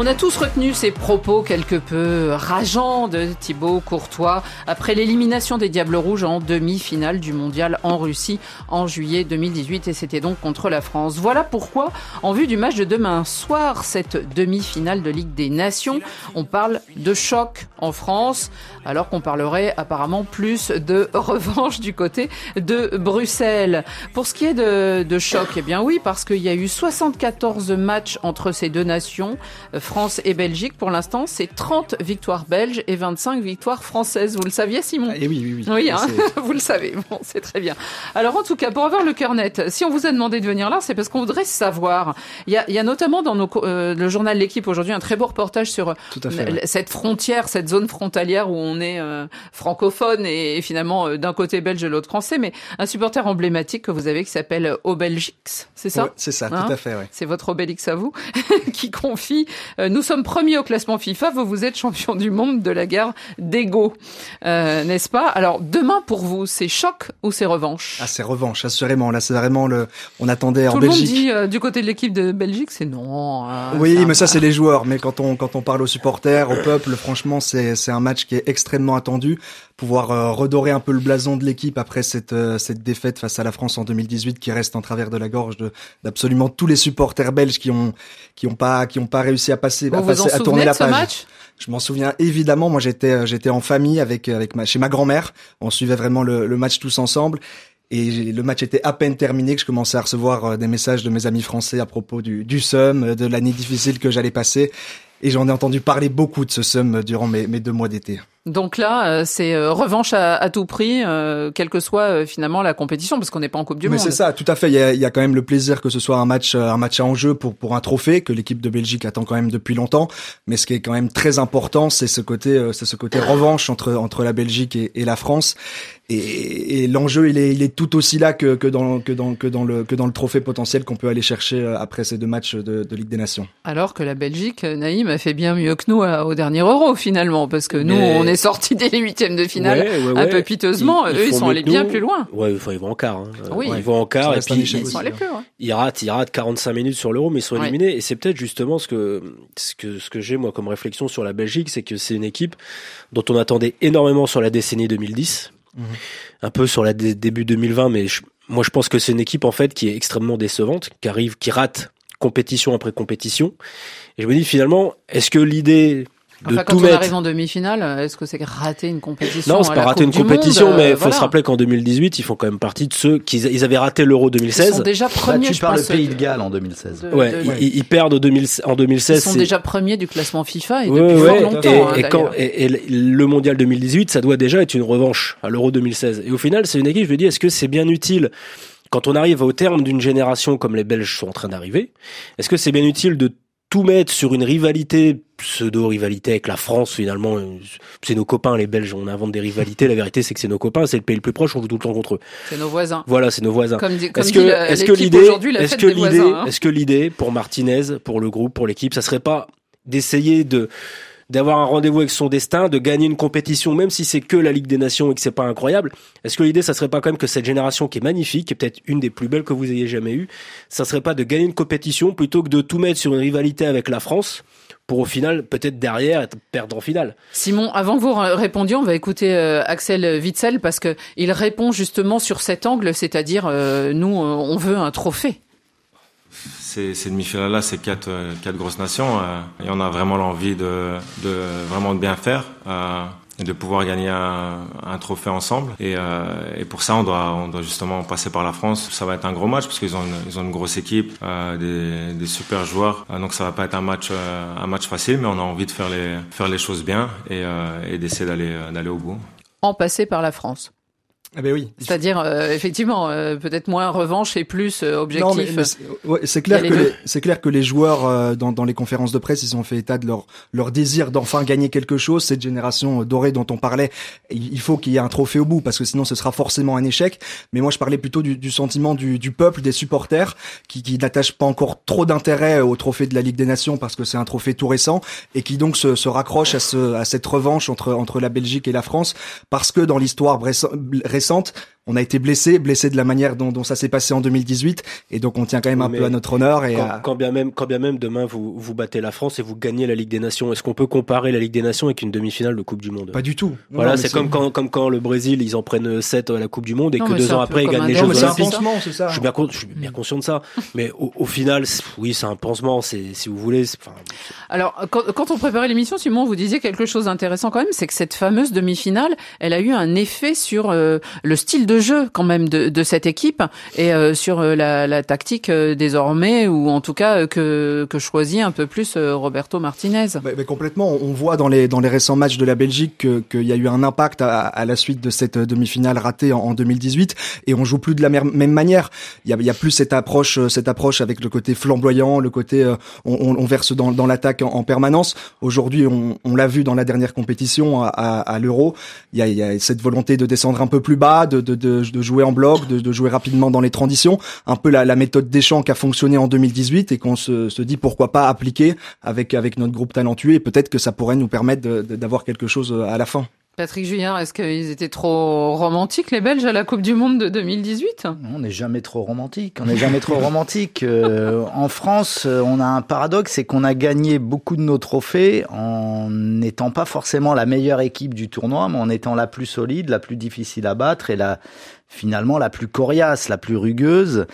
On a tous retenu ces propos quelque peu rageants de Thibaut Courtois après l'élimination des Diables Rouges en demi-finale du Mondial en Russie en juillet deux mille dix-huit, et c'était donc contre la France. Voilà pourquoi, en vue du match de demain soir, cette demi-finale de Ligue des Nations, on parle de choc en France, alors qu'on parlerait apparemment plus de revanche du côté de Bruxelles. Pour ce qui est de, de choc, eh bien oui, parce qu'il y a eu soixante-quatorze matchs entre ces deux nations, France et Belgique. Pour l'instant, c'est trente victoires belges et vingt-cinq victoires françaises. Vous le saviez, Simon ? Eh oui, oui, oui. Oui, hein, vous le savez. Bon, c'est très bien. Alors, en tout cas, pour avoir le cœur net, si on vous a demandé de venir là, c'est parce qu'on voudrait savoir. Il y a, il y a notamment dans nos, euh, le journal L'Équipe aujourd'hui un très beau reportage sur fait, cette frontière, cette zone frontalière où on est euh, francophone et, et finalement euh, d'un côté belge et l'autre français. Mais un supporter emblématique que vous avez qui s'appelle Obelgix, c'est ça ? Oui, c'est ça, hein, tout à fait. Ouais. C'est votre Obélix à vous qui confie euh, « Nous sommes premiers au classement FIFA, vous vous êtes champion du monde de la guerre d'ego euh, ». N'est-ce pas ? Alors, demain pour vous, c'est choc ou c'est revanche ? Ah, c'est revanche, assurément. Là, c'est vraiment le... On attendait tout en Belgique. Tout le monde dit euh, du côté de l'équipe de Belgique, c'est non. Euh, oui, ça, mais ça, c'est les joueurs. Mais quand on, quand on parle aux supporters, au peuple, franchement, c'est, c'est un match qui est extrêmement attendu. Pouvoir euh, redorer un peu le blason de l'équipe après cette, euh, cette défaite face à la France en deux mille dix-huit qui reste en travers de la gorge de, d'absolument tous les supporters belges qui ont, qui ont pas, qui ont pas réussi à passer, bon, à, passer à tourner la page. Match ? Je m'en souviens évidemment. Moi, j'étais, j'étais en famille avec, avec ma, chez ma grand-mère. On suivait vraiment le, le match tous ensemble. Et le match était à peine terminé que je commençais à recevoir des messages de mes amis français à propos du, du seum, de l'année difficile que j'allais passer. Et j'en ai entendu parler beaucoup de ce seum durant mes, mes deux mois d'été. Donc là, c'est euh, revanche à, à tout prix, euh, quelle que soit euh, finalement la compétition, parce qu'on n'est pas en Coupe du Monde. Mais c'est ça, tout à fait. Il y a, il y a quand même le plaisir que ce soit un match, un match à enjeu pour pour un trophée que l'équipe de Belgique attend quand même depuis longtemps. Mais ce qui est quand même très important, c'est ce côté, euh, c'est ce côté revanche entre entre la Belgique et, et la France. Et, et l'enjeu, il est il est tout aussi là que que dans que dans que dans le que dans le trophée potentiel qu'on peut aller chercher après ces deux matchs de, de Ligue des Nations. Alors que la Belgique, Naïm, a fait bien mieux que nous à, au dernier Euro finalement, parce que nous, mais... on est sorti dès les huitièmes de finale, ouais, ouais, ouais. un peu piteusement. Ils, ils Eux, ils sont allés bien plus loin. Ouais, enfin, ils vont en quart. Hein. Oui. Ils vont en quart et puis ils sont allés plus loin. Ils ratent, ils ratent quarante-cinq minutes sur l'Euro, mais ils sont ouais. éliminés. Et c'est peut-être justement ce que ce que ce que j'ai moi comme réflexion sur la Belgique, c'est que c'est une équipe dont on attendait énormément sur la décennie deux mille dix, mmh. un peu sur la d- début deux mille vingt, mais je, moi je pense que c'est une équipe en fait qui est extrêmement décevante, qui arrive, qui rate compétition après compétition. Et je me dis finalement, est-ce que l'idée De enfin, quand on mettre. arrive en demi-finale, est-ce que c'est rater une compétition ? Non, c'est pas rater une compétition, monde, mais il euh, faut voilà. se rappeler qu'en deux mille dix-huit, ils font quand même partie de ceux qui ils avaient raté l'Euro deux mille seize. Ils sont déjà premiers. Bah, tu parles de Pays de Galles en deux mille seize. De, ouais, de, ils, ouais, ils perdent en deux mille seize. Ils sont c'est... déjà premiers du classement FIFA et ouais, depuis ouais, fort longtemps. Et, hein, et, quand, et, et le Mondial deux mille dix-huit, ça doit déjà être une revanche à l'Euro deux mille seize. Et au final, c'est une équipe. Je me dis, est-ce que c'est bien utile ? Quand on arrive au terme d'une génération comme les Belges sont en train d'arriver, est-ce que c'est bien utile de tout mettre sur une rivalité, pseudo-rivalité avec la France, finalement, c'est nos copains, les Belges, on invente des rivalités, la vérité c'est que c'est nos copains, c'est le pays le plus proche, on joue tout le temps contre eux. C'est nos voisins. Voilà, c'est nos voisins. Comme dit, comme est-ce que, dit est-ce que l'idée, est-ce que l'idée, voisins, hein. est-ce que l'idée, pour Martinez, pour le groupe, pour l'équipe, ça serait pas d'essayer de, d'avoir un rendez-vous avec son destin, de gagner une compétition, même si c'est que la Ligue des Nations et que c'est pas incroyable. Est-ce que l'idée, ça serait pas quand même que cette génération qui est magnifique, qui est peut-être une des plus belles que vous ayez jamais eues, ça serait pas de gagner une compétition plutôt que de tout mettre sur une rivalité avec la France? Pour au final, peut-être derrière, perdre en finale. Simon, avant que vous répondiez, on va écouter euh, Axel Witsel parce que il répond justement sur cet angle, c'est-à-dire euh, nous, euh, on veut un trophée. Ces, ces demi-finales-là, c'est quatre, euh, quatre grosses nations euh, et on a vraiment l'envie de, de vraiment de bien faire. Euh, et de pouvoir gagner un, un trophée ensemble et, euh, et pour ça on doit on doit justement passer par la France. Ça va être un gros match parce qu'ils ont une, ils ont une grosse équipe, euh, des, des super joueurs, euh, donc ça va pas être un match euh, un match facile, mais on a envie de faire les faire les choses bien et, euh, et d'essayer d'aller d'aller au bout. En passer par la France. Eh ben oui. C'est-à-dire euh, effectivement euh, peut-être moins revanche et plus euh, objectif. Non, mais, mais c'est, ouais, c'est clair que les, c'est clair que les joueurs euh, dans dans les conférences de presse, ils ont fait état de leur leur désir d'enfin gagner quelque chose. Cette génération dorée dont on parlait, il faut qu'il y ait un trophée au bout parce que sinon ce sera forcément un échec. Mais moi je parlais plutôt du, du sentiment du, du peuple, des supporters qui qui n'attachent pas encore trop d'intérêt au trophée de la Ligue des Nations parce que c'est un trophée tout récent et qui donc se se raccroche à ce à cette revanche entre entre la Belgique et la France parce que dans l'histoire bressa- récente, on a été blessé, blessé de la manière dont, dont ça s'est passé en deux mille dix-huit, et donc on tient quand même un Mais peu à notre honneur. Et quand, à... quand bien même, quand bien même demain vous vous battez la France et vous gagnez la Ligue des Nations, est-ce qu'on peut comparer la Ligue des Nations avec une demi-finale de Coupe du Monde ? Pas du tout. Voilà, non, c'est, c'est comme quand, comme quand le Brésil, ils en prennent sept à la Coupe du Monde et non, que deux ans après ils gagnent les Jeux Olympiques. C'est ça. Je suis bien, con, je suis bien conscient de ça. Mais au, au final, c'est, oui, c'est un pansement, c'est, si vous voulez. C'est, enfin, c'est... Alors, quand, quand on préparait l'émission, Simon, vous disiez quelque chose d'intéressant quand même, c'est que cette fameuse demi-finale, elle a eu un effet sur euh, le style de jeu quand même de, de cette équipe et euh, sur euh, la, la tactique euh, désormais, ou en tout cas euh, que, que choisit un peu plus euh, Roberto Martinez. Mais, mais complètement, on voit dans les, dans les récents matchs de la Belgique que, qu'il y a eu un impact à, à la suite de cette demi-finale ratée en, en deux mille dix-huit, et on joue plus de la mer- même manière. Il y a, il y a plus cette approche, cette approche avec le côté flamboyant, le côté euh, on, on verse dans, dans l'attaque en, en permanence. Aujourd'hui, on, on l'a vu dans la dernière compétition à, à, à l'Euro. Il y, a, il y a cette volonté de descendre un peu plus bas, de, de, de, de jouer en bloc, de, de jouer rapidement dans les transitions. Un peu la, la méthode Deschamps qui a fonctionné en deux mille dix-huit et qu'on se, se dit pourquoi pas appliquer avec, avec notre groupe talentueux, et peut-être que ça pourrait nous permettre de, de, d'avoir quelque chose à la fin. Patrick Juillard, est-ce qu'ils étaient trop romantiques, les Belges, à la Coupe du Monde de deux mille dix-huit ? On n'est jamais trop romantique. On n'est jamais trop romantique. Euh, en France, on a un paradoxe, c'est qu'on a gagné beaucoup de nos trophées en n'étant pas forcément la meilleure équipe du tournoi, mais en étant la plus solide, la plus difficile à battre et la, finalement la plus coriace, la plus rugueuse.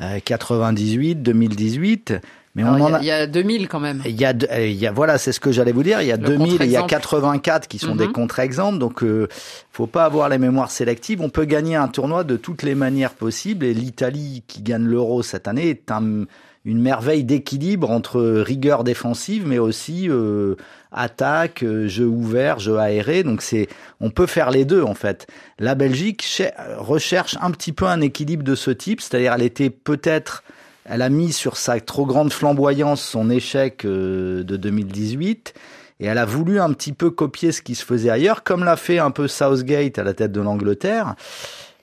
Euh, quatre-vingt-dix-huit, deux mille dix-huit... Mais Alors, on en a... il y a deux mille quand même. Il y a, il y a, voilà, c'est ce que j'allais vous dire. Il y a deux mille et il y a quatre-vingt-quatre qui sont mm-hmm. des contre-exemples. Donc, euh, faut pas avoir les mémoires sélectives. On peut gagner un tournoi de toutes les manières possibles. Et l'Italie qui gagne l'Euro cette année est un, une merveille d'équilibre entre rigueur défensive, mais aussi euh, attaque, jeu ouvert, jeu aéré. Donc, c'est, on peut faire les deux en fait. La Belgique recherche un petit peu un équilibre de ce type, c'est-à-dire elle était peut-être elle a mis sur sa trop grande flamboyance son échec de deux mille dix-huit et elle a voulu un petit peu copier ce qui se faisait ailleurs, comme l'a fait un peu Southgate à la tête de l'Angleterre.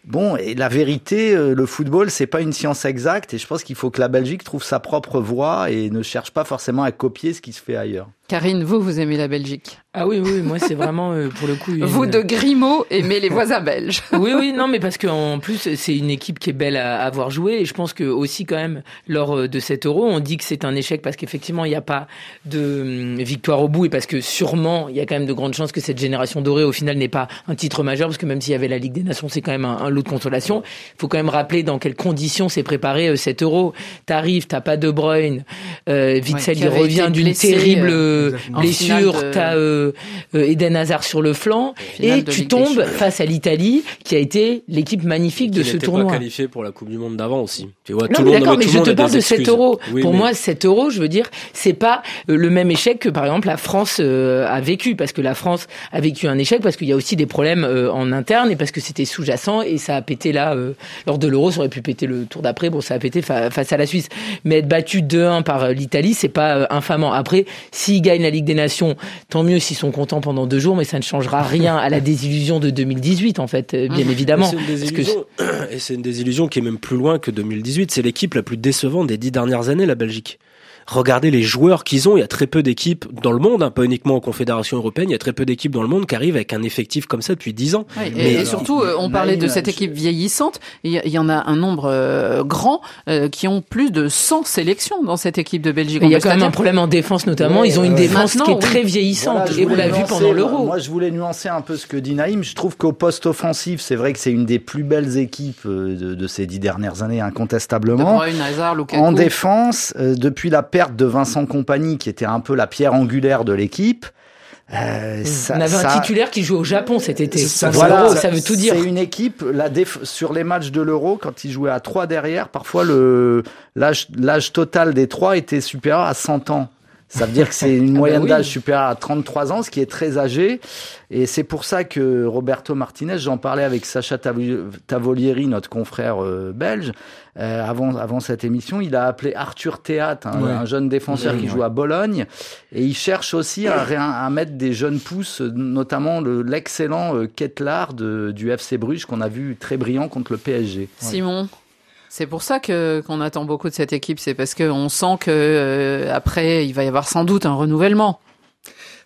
Bon, et la vérité, le football, c'est pas une science exacte et je pense qu'il faut que la Belgique trouve sa propre voie et ne cherche pas forcément à copier ce qui se fait ailleurs. Karine, vous, vous aimez la Belgique ? Ah oui, oui, moi c'est vraiment euh, pour le coup... Une... Vous de Grimaud aimez les voisins belges. Oui, oui, non, mais parce qu'en plus c'est une équipe qui est belle à avoir joué et je pense que aussi quand même lors de cet Euro, on dit que c'est un échec parce qu'effectivement il n'y a pas de victoire au bout et parce que sûrement il y a quand même de grandes chances que cette génération dorée au final n'ait pas un titre majeur parce que même s'il y avait la Ligue des Nations, c'est quand même un, un lot de consolation. Il faut quand même rappeler dans quelles conditions s'est préparé euh, cet Euro. T'arrives, t'as pas De Bruyne, euh, Witsel ouais, il revient d'une blessé, terrible... Euh... Exactement. Blessure, de... t'as euh, Eden Hazard sur le flanc et tu tombes face à l'Italie qui a été l'équipe magnifique de ce tournoi. Qui n'était pas qualifié pour la Coupe du Monde d'avant aussi. Tu vois, non, tout mais monde, d'accord, mais je te parle de sept euros. Oui, pour mais... moi, sept euros, je veux dire, c'est pas le même échec que par exemple la France euh, a vécu, parce que la France a vécu un échec parce qu'il y a aussi des problèmes euh, en interne et parce que c'était sous-jacent et ça a pété là euh, lors de l'Euro, ça aurait pu péter le tour d'après. Bon, ça a pété fa- face à la Suisse, mais être battu deux un par l'Italie, c'est pas euh, infamant. Après, si gagnent la Ligue des Nations, tant mieux s'ils sont contents pendant deux jours, mais ça ne changera rien à la désillusion de deux mille dix-huit, en fait, bien évidemment. Et c'est, que... et c'est une désillusion qui est même plus loin que deux mille dix-huit. C'est l'équipe la plus décevante des dix dernières années, la Belgique. Regardez les joueurs qu'ils ont, il y a très peu d'équipes dans le monde, hein, pas uniquement en Confédération européenne, il y a très peu d'équipes dans le monde qui arrivent avec un effectif comme ça depuis dix ans. Oui, mais et, alors, et surtout, on parlait de cette équipe vieillissante, il y en a un nombre euh, grand euh, qui ont plus de cent sélections dans cette équipe de Belgique. Il y a quand même un problème en défense notamment, oui, ils ont une euh, défense qui est très vieillissante voilà, et on l'a nuancer, vu pendant l'Euro. Moi je voulais nuancer un peu ce que dit Naïm, je trouve qu'au poste offensif, c'est vrai que c'est une des plus belles équipes de, de ces dix dernières années, incontestablement. De Bruyne, Hazard, Lukaku. En défense, euh, depuis la perte de Vincent Kompany, qui était un peu la pierre angulaire de l'équipe. Euh, ça, on avait ça... un titulaire qui joue au Japon cet été. Ça, voilà, ça, ça veut tout dire. C'est une équipe, la déf... sur les matchs de l'Euro, quand ils jouaient à trois derrière, parfois le... l'âge... l'âge total des trois était supérieur à cent ans. Ça veut dire que c'est une moyenne ah ben oui. d'âge supérieure à trente-trois ans, ce qui est très âgé. Et c'est pour ça que Roberto Martinez, j'en parlais avec Sacha Tavolieri, notre confrère euh, belge, euh, avant, avant cette émission, il a appelé Arthur Théat, un, ouais. un jeune défenseur oui, qui oui, joue ouais. à Bologne. Et il cherche aussi à, à mettre des jeunes pousses, notamment le, l'excellent euh, Ketelaere de, du F C Bruges, qu'on a vu très brillant contre le P S G. Ouais. Simon ? C'est pour ça que qu'on attend beaucoup de cette équipe, c'est parce qu'on sent que euh, après il va y avoir sans doute un renouvellement.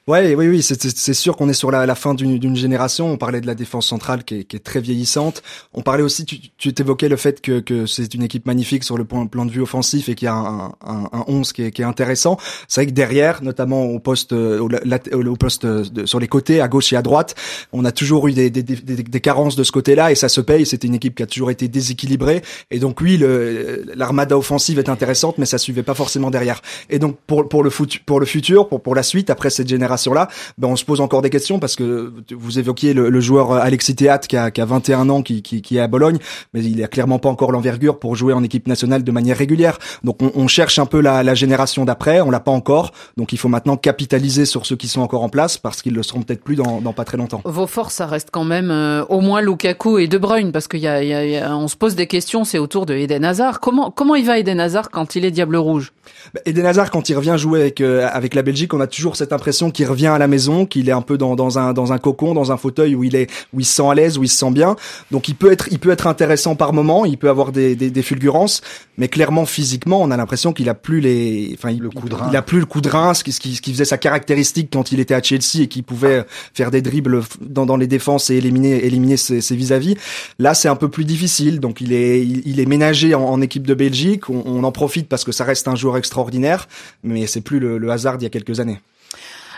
Ouais, oui, oui, c'est, c'est sûr qu'on est sur la, la fin d'une, d'une génération. On parlait de la défense centrale qui est, qui est très vieillissante. On parlait aussi, tu, tu t'évoquais le fait que, que c'est une équipe magnifique sur le point, plan de vue offensif et qu'il y a un, un, un onze qui est, qui est intéressant. C'est vrai que derrière, notamment au poste, au, la, au poste de, sur les côtés, à gauche et à droite, on a toujours eu des, des, des, des carences de ce côté-là et ça se paye. C'était une équipe qui a toujours été déséquilibrée. Et donc oui, le, l'armada offensive est intéressante, mais ça suivait pas forcément derrière. Et donc pour, pour le foot, pour le futur, pour, pour la suite après cette génération. Là, ben on se pose encore des questions parce que vous évoquiez le, le joueur Alexis Théat qui a, qui a vingt et un ans, qui, qui, qui est à Bologne, mais il a clairement pas encore l'envergure pour jouer en équipe nationale de manière régulière. Donc on, on cherche un peu la, la génération d'après, on l'a pas encore, donc il faut maintenant capitaliser sur ceux qui sont encore en place parce qu'ils le seront peut-être plus dans, dans pas très longtemps. Vos forces, ça reste quand même euh, au moins Lukaku et De Bruyne parce qu'il y a, il y a, il y a, on se pose des questions, c'est autour de Eden Hazard. Comment, comment il va Eden Hazard quand il est Diable Rouge? Ben Eden Hazard quand il revient jouer avec, euh, avec la Belgique, on a toujours cette impression qu'il revient à la maison, qu'il est un peu dans, dans un dans un cocon, dans un fauteuil où il est où il se sent à l'aise, où il se sent bien. Donc il peut être il peut être intéressant par moment, il peut avoir des des, des fulgurances, mais clairement physiquement, on a l'impression qu'il a plus les enfin le coup de rein. Il a plus le coup de rein, ce qui ce qui, ce qui faisait sa caractéristique quand il était à Chelsea et qu'il pouvait faire des dribbles dans dans les défenses et éliminer éliminer ses, ses vis-à-vis. Là, c'est un peu plus difficile. Donc il est il, il est ménagé en, en équipe de Belgique, on, on en profite parce que ça reste un joueur extraordinaire, mais c'est plus le, le Hazard d'il y a quelques années.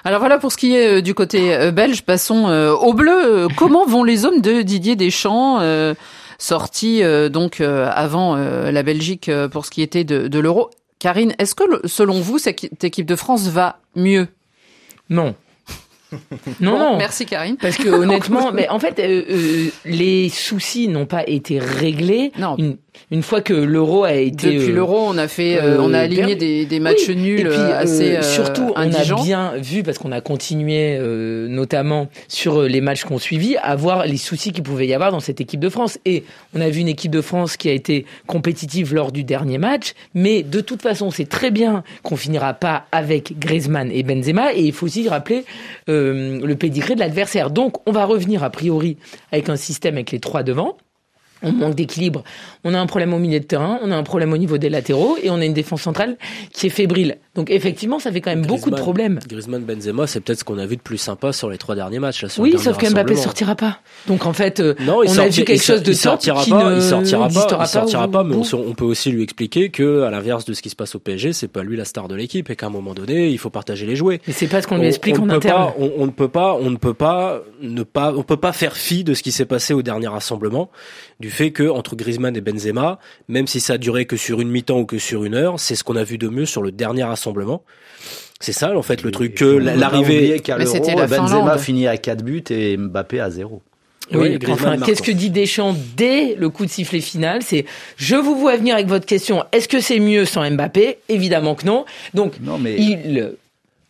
Alors voilà pour ce qui est du côté belge. Passons au bleu. Comment vont les hommes de Didier Deschamps, euh, sortis euh, donc euh, avant euh, la Belgique pour ce qui était de, de l'Euro? Karine, est-ce que le, selon vous cette équipe de France va mieux? Non. Non, bon, non. Merci Karine. Parce que honnêtement, mais en fait, euh, euh, les soucis n'ont pas été réglés. Non. Une, une fois que l'Euro a été. Depuis euh, l'Euro, on a fait, euh, on a aligné des, des matchs oui. nuls. Et puis, assez euh, surtout, indigents. On a bien vu parce qu'on a continué, euh, notamment sur les matchs qu'on suivit, à voir les soucis qu'il pouvait y avoir dans cette équipe de France. Et on a vu une équipe de France qui a été compétitive lors du dernier match, mais de toute façon, c'est très bien qu'on finira pas avec Griezmann et Benzema. Et il faut aussi rappeler. Euh, le pédigré de l'adversaire. Donc, on va revenir a priori avec un système avec les trois devant. On manque d'équilibre. On a un problème au milieu de terrain. On a un problème au niveau des latéraux. Et on a une défense centrale qui est fébrile. Donc, effectivement, ça fait quand même Griezmann, beaucoup de problèmes. Griezmann, Benzema, c'est peut-être ce qu'on a vu de plus sympa sur les trois derniers matchs. Là, sur oui, sauf que Mbappé sortira pas. Donc, en fait, non, on sorti, a vu quelque chose de top qui ne il sortira pas. Il sortira pas, mais on, on peut aussi lui expliquer que, à l'inverse de ce qui se passe au P S G, c'est pas lui la star de l'équipe et qu'à un moment donné, il faut partager les jouets. Mais c'est pas ce qu'on on, lui explique on en interne. Pas, on, on ne peut pas, on ne peut pas ne pas, on peut pas faire fi de ce qui s'est passé au dernier rassemblement. Du fait que entre Griezmann et Benzema, même si ça a duré que sur une mi-temps ou que sur une heure, c'est ce qu'on a vu de mieux sur le dernier rassemblement. C'est ça, en fait, le et truc que l'arrivée à l'Euro, la Benzema finit à quatre buts et Mbappé à zéro. Oui, oui, enfin, qu'est-ce que dit Deschamps dès le coup de sifflet final? C'est je vous vois venir avec votre question. Est-ce que c'est mieux sans Mbappé? Évidemment que non. Donc non, mais... il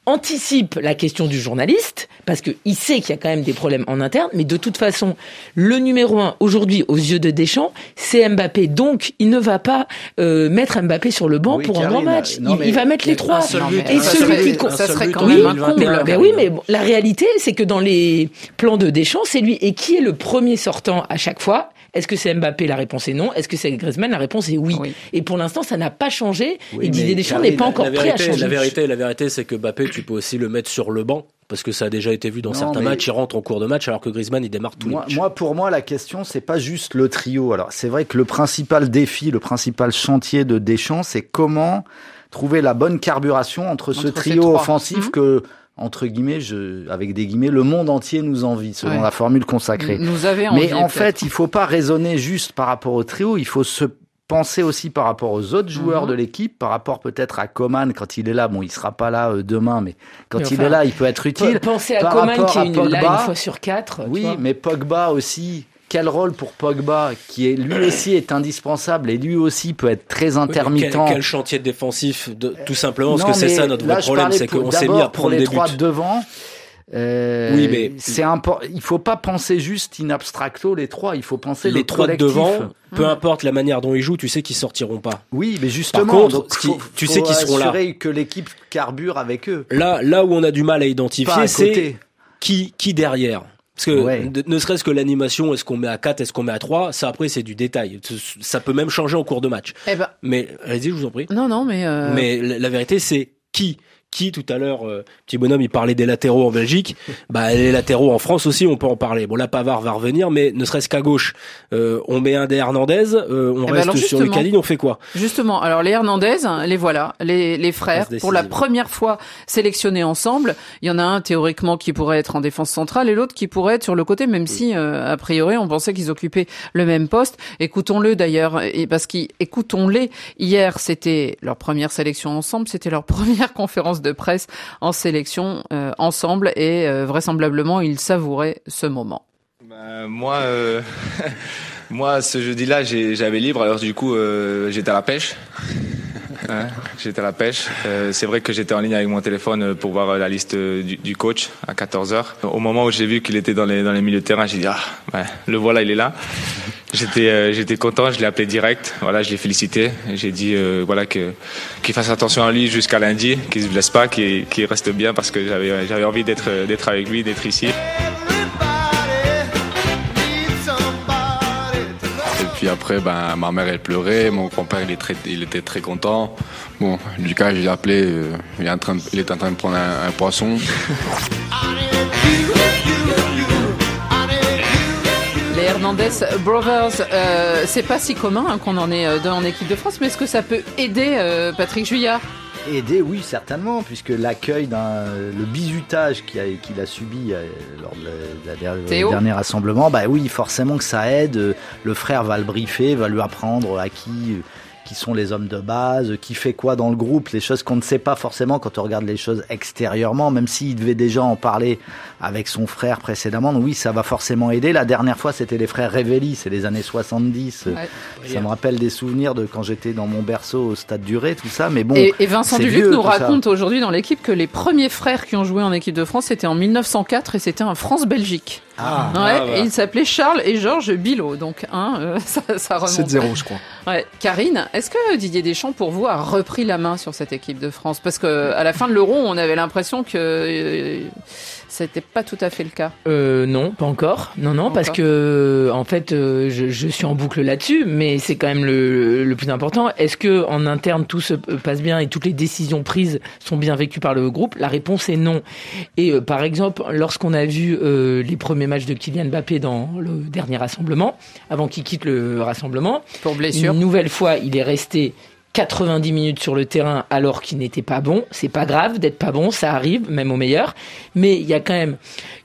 anticipe la question du journaliste parce que il sait qu'il y a quand même des problèmes en interne, mais de toute façon le numéro un aujourd'hui aux yeux de Deschamps c'est Mbappé, donc il ne va pas euh, mettre Mbappé sur le banc oui, pour Karine, un grand match non, il, il va mettre les trois but, et celui qui compte ça serait quand même un comble. Ben oui, mais bon, la réalité c'est que dans les plans de Deschamps c'est lui, et qui est le premier sortant à chaque fois? Est-ce que c'est Mbappé? La réponse est non. Est-ce que c'est Griezmann? La réponse est oui. oui. Et pour l'instant, ça n'a pas changé. Oui, et Didier Deschamps n'est pas encore prêt à changer. La vérité, la vérité, c'est que Mbappé, tu peux aussi le mettre sur le banc. Parce que ça a déjà été vu dans non, certains mais... matchs, il rentre en cours de match alors que Griezmann il démarre tous moi, les matchs. Moi, pour moi, la question c'est pas juste le trio. Alors c'est vrai que le principal défi, le principal chantier de Deschamps, c'est comment trouver la bonne carburation entre, entre ce trio offensif mmh. que entre guillemets, je, avec des guillemets, le monde entier nous envie, selon ouais. la formule consacrée. Nous avait envie, mais en fait, peut-être. Il faut pas raisonner juste par rapport au trio, il faut se penser aussi par rapport aux autres joueurs mm-hmm. de l'équipe, par rapport peut-être à Coman, quand il est là, bon, il sera pas là euh, demain, mais quand mais enfin, il est là, il peut être utile. Pensez à par Coman qui est une, Pogba, là une fois sur quatre. Oui, mais Pogba aussi... Quel rôle pour Pogba, qui est, lui aussi est indispensable et lui aussi peut être très intermittent. Oui, quel, quel chantier défensif, de, tout simplement, parce non, que c'est ça notre là, vrai problème, c'est qu'on s'est mis à prendre des buts. D'abord pour les trois devant, euh, oui, mais c'est impor- il faut pas penser juste in abstracto les trois, il faut penser les le trois collectif. Devant. Peu importe la manière dont ils jouent, tu sais qu'ils sortiront pas. Oui, mais justement, par contre, donc, faut, tu faut sais qu'ils seront là. Que l'équipe carbure avec eux. Là, là où on a du mal à identifier, à c'est qui, qui derrière. Parce que ouais. de, ne serait-ce que l'animation, est-ce qu'on met à quatre, est-ce qu'on met à trois, ça après c'est du détail. Ça peut même changer en cours de match. Eh ben, mais allez-y, je vous en prie. Non, non, mais... Euh... Mais la, la vérité c'est qui qui tout à l'heure, euh, petit bonhomme, il parlait des latéraux en Belgique, bah les latéraux en France aussi, on peut en parler. Bon, là Pavard va revenir, mais ne serait-ce qu'à gauche, euh, on met un des Hernandez, euh, on eh reste ben sur les Calignes, on fait quoi? Justement, alors les Hernandez, les voilà, les, les frères, pour la première fois sélectionnés ensemble. Il y en a un théoriquement qui pourrait être en défense centrale et l'autre qui pourrait être sur le côté, même si euh, a priori on pensait qu'ils occupaient le même poste. Écoutons-le d'ailleurs, et parce qu'écoutons-les, hier c'était leur première sélection ensemble, c'était leur première conférence de presse en sélection euh, ensemble et euh, vraisemblablement ils savouraient ce moment. Bah, moi, euh, moi ce jeudi-là j'ai, j'avais libre, alors du coup euh, j'étais à la pêche. Hein, j'étais à la pêche. Euh, c'est vrai que j'étais en ligne avec mon téléphone pour voir la liste du, du coach à quatorze heures. Au moment où j'ai vu qu'il était dans les, dans les milieux de terrain, j'ai dit ah ouais, le voilà, il est là. J'étais euh, j'étais content, je l'ai appelé direct. Voilà, je l'ai félicité. J'ai dit euh, voilà que qu'il fasse attention à lui jusqu'à lundi, qu'il se blesse pas, qu'il, qu'il reste bien parce que j'avais j'avais envie d'être d'être avec lui, d'être ici. Puis après, ben, ma mère elle pleurait, mon grand-père il, est très, il était très content. Bon, Lucas, je l'ai appelé, euh, il, est en train de, il est en train de prendre un, un poisson. Les Hernandez Brothers, euh, c'est pas si commun hein, qu'on en ait deux en équipe de France, mais est-ce que ça peut aider euh, Patrick Juillard ? Aider, oui, certainement, puisque l'accueil, d'un, le bizutage qu'il a, qu'il a subi lors du de dernier rassemblement, bah oui, forcément que ça aide. Le frère va le briefer, va lui apprendre à qui, qui sont les hommes de base, qui fait quoi dans le groupe, les choses qu'on ne sait pas forcément quand on regarde les choses extérieurement, même s'il devait déjà en parler avec son frère précédemment. Donc oui, ça va forcément aider. La dernière fois, c'était les frères Révelli, c'est les années soixante-dix. Ouais. Ça me rappelle des souvenirs de quand j'étais dans mon berceau au Stade du Ré, tout ça. Mais bon, et, et Vincent Duluc nous raconte ça. Aujourd'hui dans l'équipe que les premiers frères qui ont joué en équipe de France, c'était en mille neuf cent quatre et c'était un France-Belgique. Ah, ouais, ah bah. Et ils s'appelaient Charles et Georges Bilot. Donc hein, euh, ça, ça remonte. C'est zéro, je crois. Ouais. Karine, est-ce que Didier Deschamps, pour vous, a repris la main sur cette équipe de France ? Parce qu'à la fin de l'Euro, on avait l'impression que... Euh, c'était pas tout à fait le cas. Euh, non, pas encore. Non, non, pas parce encore. que en fait, euh, je, je suis en boucle là-dessus, mais c'est quand même le, le plus important. Est-ce que en interne tout se passe bien et toutes les décisions prises sont bien vécues par le groupe ? La réponse est non. Et euh, par exemple, lorsqu'on a vu euh, les premiers matchs de Kylian Mbappé dans le dernier rassemblement, avant qu'il quitte le rassemblement, pour blessure, une nouvelle fois, il est resté quatre-vingt-dix minutes sur le terrain alors qu'il n'était pas bon. C'est pas grave d'être pas bon, ça arrive, même au meilleur. Mais il y a quand même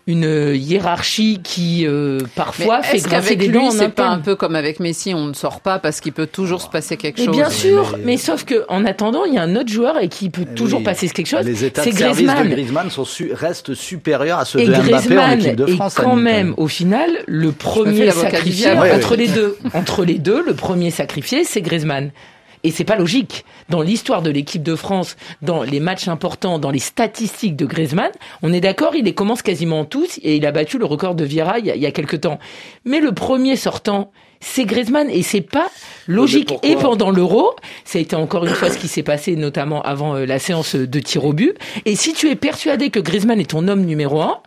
une hiérarchie qui euh, parfois fait grincer des dents. C'est pas un peu comme avec Messi, on ne sort pas parce qu'il peut toujours se passer quelque chose. Mais bien sûr, mais sauf que en attendant, il y a un autre joueur et qui peut toujours passer quelque chose. Les états de service de Griezmann sont su- restent supérieurs à ceux de Mbappé en équipe de France. Et quand même, au final, le premier sacrifié entre les deux, entre les deux, le premier sacrifié, c'est Griezmann. Et c'est pas logique. Dans l'histoire de l'équipe de France, dans les matchs importants, dans les statistiques de Griezmann, on est d'accord, il les commence quasiment tous et il a battu le record de Vieira il y a, il y a quelques temps. Mais le premier sortant, c'est Griezmann et c'est pas logique. Et pendant l'Euro, ça a été encore une fois ce qui s'est passé, notamment avant la séance de tir au but. Et si tu es persuadé que Griezmann est ton homme numéro un,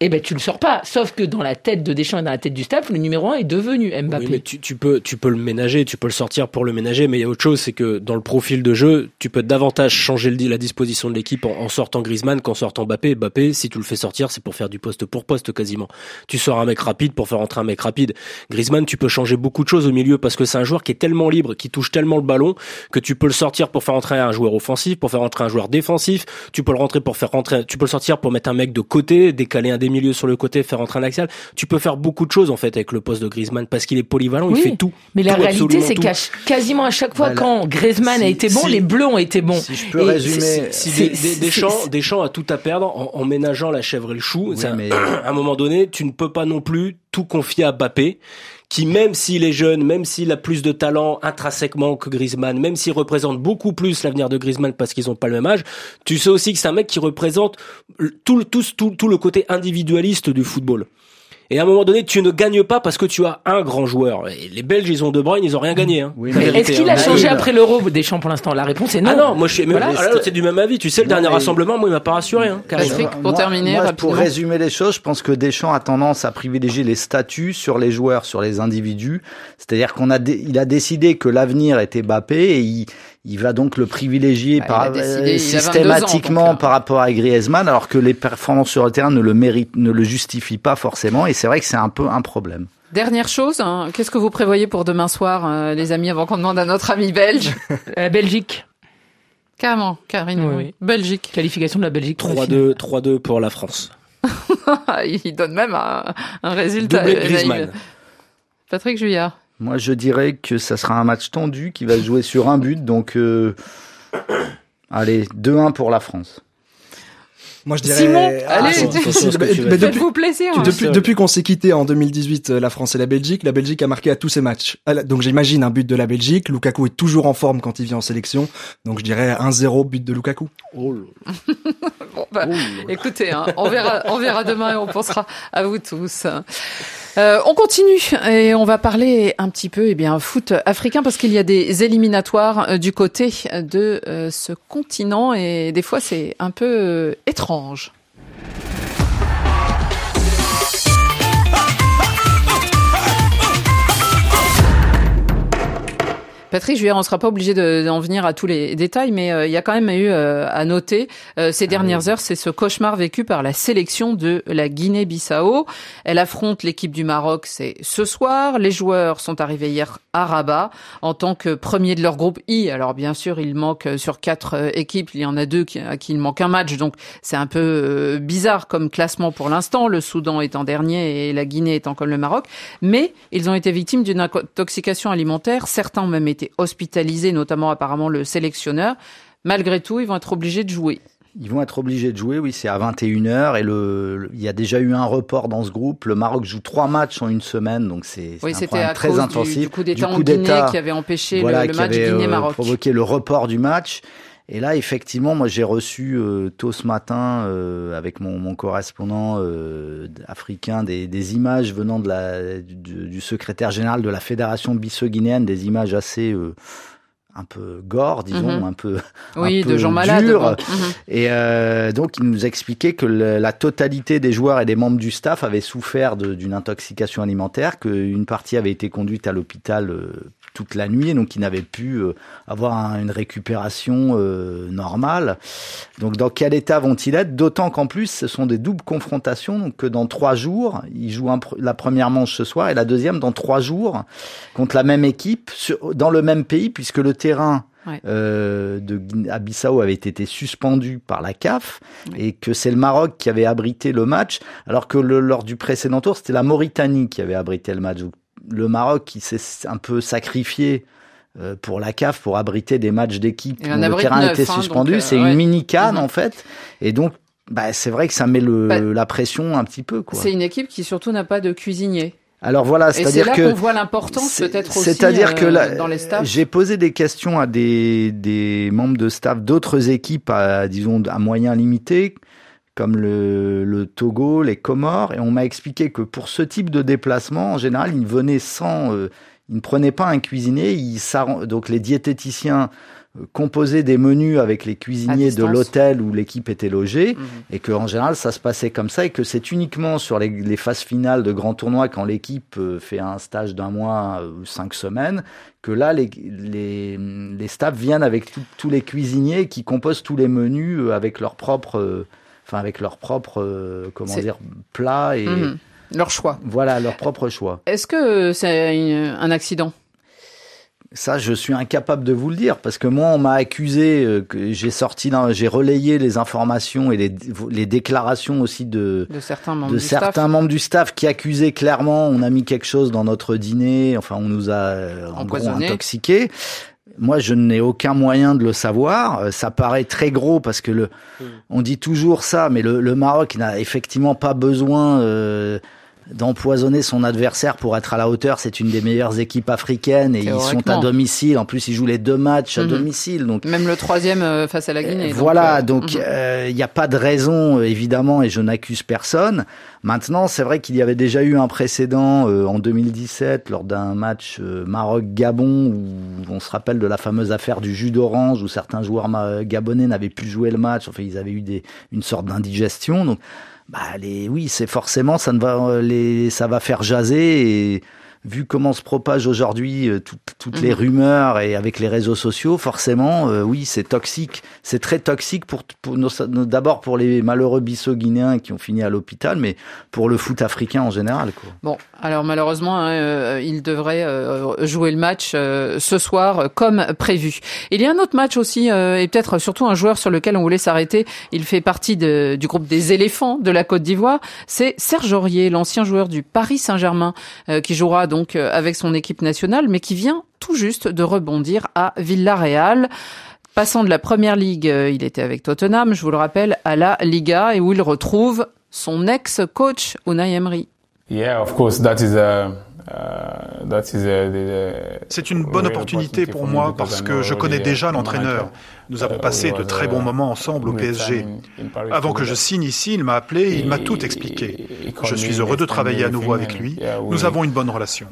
eh ben, tu le sors pas. Sauf que dans la tête de Deschamps et dans la tête du staff, le numéro un est devenu Mbappé. Oui, mais tu, tu peux, tu peux le ménager, tu peux le sortir pour le ménager, mais il y a autre chose, c'est que dans le profil de jeu, tu peux davantage changer le, la disposition de l'équipe en, en sortant Griezmann qu'en sortant Mbappé. Mbappé, si tu le fais sortir, c'est pour faire du poste pour poste quasiment. Tu sors un mec rapide pour faire entrer un mec rapide. Griezmann, tu peux changer beaucoup de choses au milieu parce que c'est un joueur qui est tellement libre, qui touche tellement le ballon que tu peux le sortir pour faire entrer un joueur offensif, pour faire entrer un joueur défensif. Tu peux le rentrer pour faire rentrer, tu peux le sortir pour mettre un mec de côté, décaler un milieux sur le côté, faire entrer un axial. Tu peux faire beaucoup de choses en fait avec le poste de Griezmann parce qu'il est polyvalent, oui, il fait tout. Mais la tout, réalité c'est tout. qu'à quasiment à chaque fois, voilà, quand Griezmann si, a été bon, si, les Bleus ont été bons. Si je peux et résumer, si, si, si, Deschamps, Deschamps a tout à perdre en, en ménageant la chèvre et le chou. Oui, ça, mais... À un moment donné, tu ne peux pas non plus tout confier à Mbappé, qui même s'il est jeune, même s'il a plus de talent intrinsèquement que Griezmann, même s'il représente beaucoup plus l'avenir de Griezmann parce qu'ils ont pas le même âge, tu sais aussi que c'est un mec qui représente tout, tout, tout, tout le côté individualiste du football. Et à un moment donné, tu ne gagnes pas parce que tu as un grand joueur. Et les Belges, ils ont De Bruyne, ils ont rien gagné. Hein. Oui, mais vérité, est-ce qu'il a hein. changé après l'Euro, Deschamps, pour l'instant ? La réponse est non. Ah non, moi je suis. Voilà, là, c'est du même avis. Tu sais, le non, dernier mais... rassemblement, moi, il m'a pas rassuré. Hein, Patrick, pour moi, terminer, moi, pour résumer les choses, je pense que Deschamps a tendance à privilégier les statuts sur les joueurs, sur les individus. C'est-à-dire qu'on a, dé... il a décidé que l'avenir était Mbappé et il, Il va donc le privilégier bah, par, décidé, euh, systématiquement ans, par rapport à Griezmann, alors que les performances sur le terrain ne le méritent, ne le justifient pas forcément. Et c'est vrai que c'est un peu un problème. Dernière chose, hein, qu'est-ce que vous prévoyez pour demain soir, euh, les amis, avant qu'on demande à notre ami belge euh, Belgique. Carrément, Karine. Oui, oui. Belgique. Qualification de la Belgique. trois deux, trois deux pour la France. Il donne même un, un résultat. Doublé Griezmann. Patrick Juillard. Moi, je dirais que ça sera un match tendu qui va se jouer sur un but. Donc, euh, allez, deux un pour la France. Moi, je dirais... Simon, allez, faites-vous plaisir. Hein. Depuis, depuis qu'on s'est quitté en deux mille dix-huit, la France et la Belgique, la Belgique a marqué à tous ses matchs. Donc, j'imagine un but de la Belgique. Lukaku est toujours en forme quand il vient en sélection. Donc, je dirais un zéro but de Lukaku. Oh là. Bon, bah, oh là. Écoutez, hein, on verra, on verra demain et on pensera à vous tous. Euh, on continue et on va parler un petit peu, eh bien, foot africain, parce qu'il y a des éliminatoires du côté de euh, ce continent et des fois c'est un peu euh, étrange. Patrick Juillard, on ne sera pas obligé d'en venir à tous les détails, mais euh, il y a quand même eu euh, à noter euh, ces dernières ah, heures, c'est ce cauchemar vécu par la sélection de la Guinée-Bissau. Elle affronte l'équipe du Maroc, c'est ce soir. Les joueurs sont arrivés hier à Rabat en tant que premiers de leur groupe I. Alors bien sûr, il manque sur quatre équipes, il y en a deux qui, à qui il manque un match, donc c'est un peu euh, bizarre comme classement pour l'instant. Le Soudan étant dernier et la Guinée étant comme le Maroc. Mais ils ont été victimes d'une intoxication alimentaire. Certains ont même été hospitalisés, notamment apparemment le sélectionneur. Malgré tout, ils vont être obligés de jouer. Ils vont être obligés de jouer, oui, c'est à vingt et une heures. Et le, le, il y a déjà eu un report dans ce groupe. Le Maroc joue trois matchs en une semaine, donc c'est, c'est oui, un problème très intensif. Du, du coup d'État du coup en Guinée d'État, qui avait empêché voilà, le, le match Guinée-Maroc. Qui avait provoqué le report du match. Et là, effectivement, moi j'ai reçu euh, tôt ce matin, euh, avec mon, mon correspondant euh, africain, des, des images venant de la, du, du secrétaire général de la Fédération Bissau-Guinéenne, des images assez... Euh, un peu gore, disons, mm-hmm. un peu, oui, un peu de gens malades, dures. Mm-hmm. Et euh, donc, il nous expliquait que le, la totalité des joueurs et des membres du staff avaient souffert de, d'une intoxication alimentaire, qu'une partie avait été conduite à l'hôpital euh, toute la nuit, donc ils n'avaient pu euh, avoir un, une récupération euh, normale. Donc, dans quel état vont-ils être? D'autant qu'en plus, ce sont des doubles confrontations, donc que dans trois jours, ils jouent un, la première manche ce soir et la deuxième dans trois jours contre la même équipe, sur, dans le même pays, puisque le terrain ouais. euh, de Guinée-Bissau avait été suspendu par la C A F ouais. et que c'est le Maroc qui avait abrité le match, alors que le, lors du précédent tour, c'était la Mauritanie qui avait abrité le match. Le Maroc qui s'est un peu sacrifié euh, pour la C A F pour abriter des matchs d'équipe où le terrain neuf, était suspendu. Hein, donc, euh, c'est une ouais. mini-canne mmh. en fait. Et donc, bah, c'est vrai que ça met le, bah, la pression un petit peu. Quoi. C'est une équipe qui surtout n'a pas de cuisinier. Alors voilà, c'est-à-dire c'est que qu'on voit l'importance c'est, peut-être aussi c'est-à-dire euh, que la, dans les staffs. J'ai posé des questions à des des membres de staff d'autres équipes à disons à moyens limités comme le le Togo, les Comores et on m'a expliqué que pour ce type de déplacement en général, ils venaient sans euh, ils ne prenaient pas un cuisinier, ils donc les diététiciens composer des menus avec les cuisiniers de l'hôtel où l'équipe était logée mmh. et que en général ça se passait comme ça et que c'est uniquement sur les, les phases finales de grands tournois quand l'équipe fait un stage d'un mois ou cinq semaines que là les les, les staffs viennent avec tout, tous les cuisiniers qui composent tous les menus avec leur propre enfin avec leur propre comment c'est... dire plat et mmh. leur choix voilà leur propre choix. Est-ce que c'est un accident? Ça, je suis incapable de vous le dire parce que moi, on m'a accusé euh, que j'ai sorti, dans, j'ai relayé les informations et les, les déclarations aussi de, de certains, membres, de du certains membres du staff qui accusaient clairement, on a mis quelque chose dans notre dîner, enfin, on nous a euh, en gros intoxiqués. Moi, je n'ai aucun moyen de le savoir. Ça paraît très gros parce que le, mmh. on dit toujours ça, mais le, le Maroc n'a effectivement pas besoin. Euh, d'empoisonner son adversaire pour être à la hauteur, c'est une des meilleures équipes africaines et ils sont à domicile. En plus, ils jouent les deux matchs à mmh. domicile. Donc même le troisième euh, face à la Guinée. Euh, donc, voilà, euh, donc il mmh. euh, n'y a pas de raison, évidemment, et je n'accuse personne. Maintenant, c'est vrai qu'il y avait déjà eu un précédent euh, en deux mille dix-sept lors d'un match euh, Maroc-Gabon où on se rappelle de la fameuse affaire du jus d'orange où certains joueurs ma- gabonais n'avaient plus joué le match. Enfin, ils avaient eu des, une sorte d'indigestion. Donc bah les oui, c'est forcément ça ne va les ça va faire jaser et vu comment se propagent aujourd'hui euh, tout, toutes mmh. les rumeurs et avec les réseaux sociaux, forcément, euh, oui, c'est toxique. C'est très toxique pour, pour nos, nos, d'abord pour les malheureux Bissau-Guinéens qui ont fini à l'hôpital, mais pour le foot africain en général, quoi. Bon, alors malheureusement, hein, euh, il devrait euh, jouer le match euh, ce soir euh, comme prévu. Il y a un autre match aussi, euh, et peut-être surtout un joueur sur lequel on voulait s'arrêter. Il fait partie de, du groupe des éléphants de la Côte d'Ivoire. C'est Serge Aurier, l'ancien joueur du Paris Saint-Germain, euh, qui jouera donc avec son équipe nationale, mais qui vient tout juste de rebondir à Villarreal. Passant de la Première Ligue, il était avec Tottenham, je vous le rappelle, à la Liga, et où il retrouve son ex-coach, Unai Emery. Yeah, of course, that is a... C'est une bonne opportunité pour moi parce que je connais déjà l'entraîneur. Nous avons passé de très bons moments ensemble au P S G. Avant que je signe ici, il m'a appelé et il m'a tout expliqué. Je suis heureux de travailler à nouveau avec lui. Nous avons une bonne relation.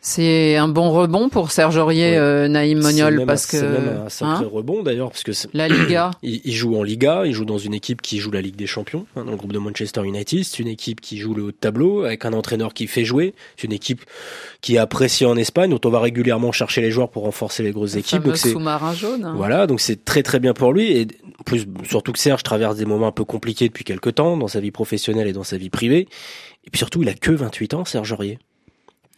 C'est un bon rebond pour Serge Aurier, oui. euh, Naïm Moniolle, parce que... C'est même un sacré hein rebond d'ailleurs, parce que c'est... La Liga. Il, il joue en Liga, il joue dans une équipe qui joue la Ligue des Champions, hein, dans le groupe de Manchester United. C'est une équipe qui joue le haut de tableau, avec un entraîneur qui fait jouer. C'est une équipe qui est appréciée en Espagne, dont on va régulièrement chercher les joueurs pour renforcer les grosses le équipes. Donc c'est sous-marin jaune. Hein. Voilà, donc c'est très très bien pour lui. Et plus, surtout que Serge traverse des moments un peu compliqués depuis quelques temps, dans sa vie professionnelle et dans sa vie privée. Et puis surtout, il a que vingt-huit ans, Serge Aurier.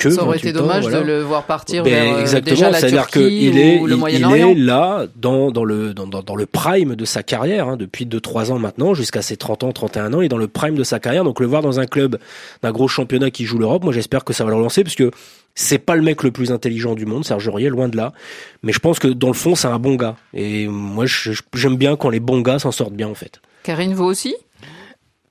Ça aurait été dommage ans, voilà. de le voir partir ben, vers exactement, déjà la Turquie il est, ou le il, Moyen-Orient. Il est là, dans, dans, le, dans, dans le prime de sa carrière, hein, depuis deux trois ans maintenant, jusqu'à ses trente ans, trente et un ans, il est dans le prime de sa carrière. Donc le voir dans un club d'un gros championnat qui joue l'Europe, moi j'espère que ça va le relancer, parce que c'est pas le mec le plus intelligent du monde, Serge Aurier, loin de là. Mais je pense que dans le fond, c'est un bon gars. Et moi, je, j'aime bien quand les bons gars s'en sortent bien, en fait. Karine, vous aussi ?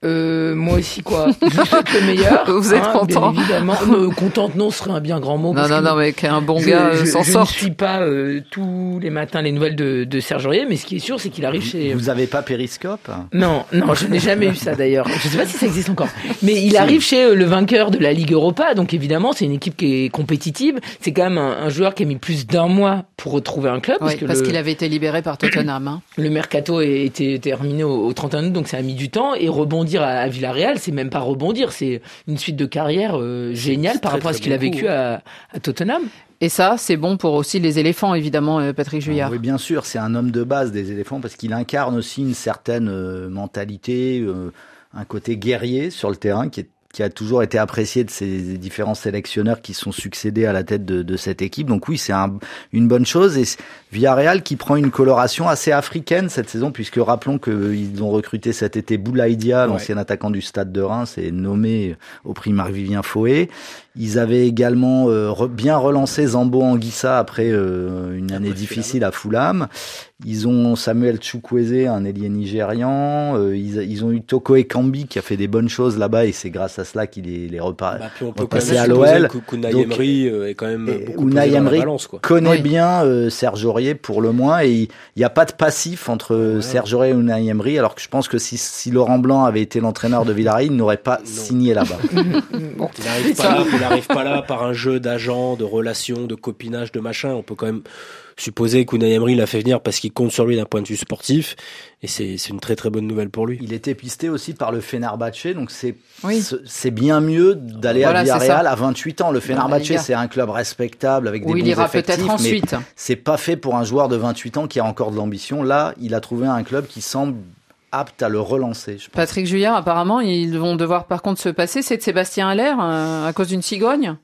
Euh, moi aussi, quoi. Le meilleur. Vous êtes hein, content. Évidemment. Euh, contente, non, ce serait un bien grand mot. Non, non, non, mais qu'un bon je, gars je, s'en je sorte. Je ne suis pas euh, tous les matins les nouvelles de, de Serge Aurier, mais ce qui est sûr, c'est qu'il arrive chez... Vous n'avez pas Périscope ? Non, non, je n'ai jamais eu ça d'ailleurs. Je ne sais pas si ça existe encore. Mais il arrive chez euh, le vainqueur de la Ligue Europa, donc évidemment, c'est une équipe qui est compétitive. C'est quand même un, un joueur qui a mis plus d'un mois pour retrouver un club. Oui, parce que parce le... qu'il avait été libéré par Tottenham. Hein. Le mercato était terminé au, au trente et un août, donc ça a mis du temps, et rebondit à Villarreal, c'est même pas rebondir, c'est une suite de carrière euh, géniale c'est par très, rapport à ce qu'il a vécu à, à Tottenham. Et ça, c'est bon pour aussi les éléphants, évidemment, Patrick Juillard. Oui, bien sûr, c'est un homme de base des éléphants parce qu'il incarne aussi une certaine euh, mentalité, euh, un côté guerrier sur le terrain qui est qui a toujours été apprécié de ces différents sélectionneurs qui sont succédés à la tête de, de cette équipe. Donc oui, c'est un, une bonne chose. Et Villarreal qui prend une coloration assez africaine cette saison, puisque rappelons qu'ils ont recruté cet été Boulaïdia, l'ancien ouais. attaquant du Stade de Reims, et nommé au prix Marc-Vivien Foé. Ils avaient également euh, re, bien relancé Zambo Anguissa après euh, une année difficile à Fulham. Ils ont Samuel Chukwueze, un ailier nigérian. Euh, ils, ils ont eu Toko Ekambi qui a fait des bonnes choses là-bas et c'est grâce à cela qu'il est les repart... bah, repassé à l'O L. Unai Emery est quand même beaucoup plus dans la balance, quoi. Connaît oui. bien euh, Serge Aurier pour le moins et il n'y a pas de passif entre ouais. Serge Aurier et Unai Emery. Alors que je pense que si, si Laurent Blanc avait été l'entraîneur de Villarreal, il n'aurait pas non. signé là-bas. Bon. Il n'arrive pas là, il n'arrive pas là par un jeu d'agent, de relations, de copinage, de machin. On peut quand même supposer qu'Unai Emery l'a fait venir parce qu'il compte sur lui d'un point de vue sportif et c'est, c'est une très très bonne nouvelle pour lui. Il était pisté aussi par le Fenerbahçe, donc c'est, oui. c'est, c'est bien mieux d'aller voilà, à Villarreal à vingt-huit ans. Le Fenerbahçe, c'est un club respectable avec des bons effectifs, peut-être mais ensuite. C'est pas fait pour un joueur de vingt-huit ans qui a encore de l'ambition. Là, il a trouvé un club qui semble apte à le relancer, je pense. Patrick Juillard, apparemment, ils vont devoir par contre se passer, c'est de Sébastien Haller euh, à cause d'une cigogne.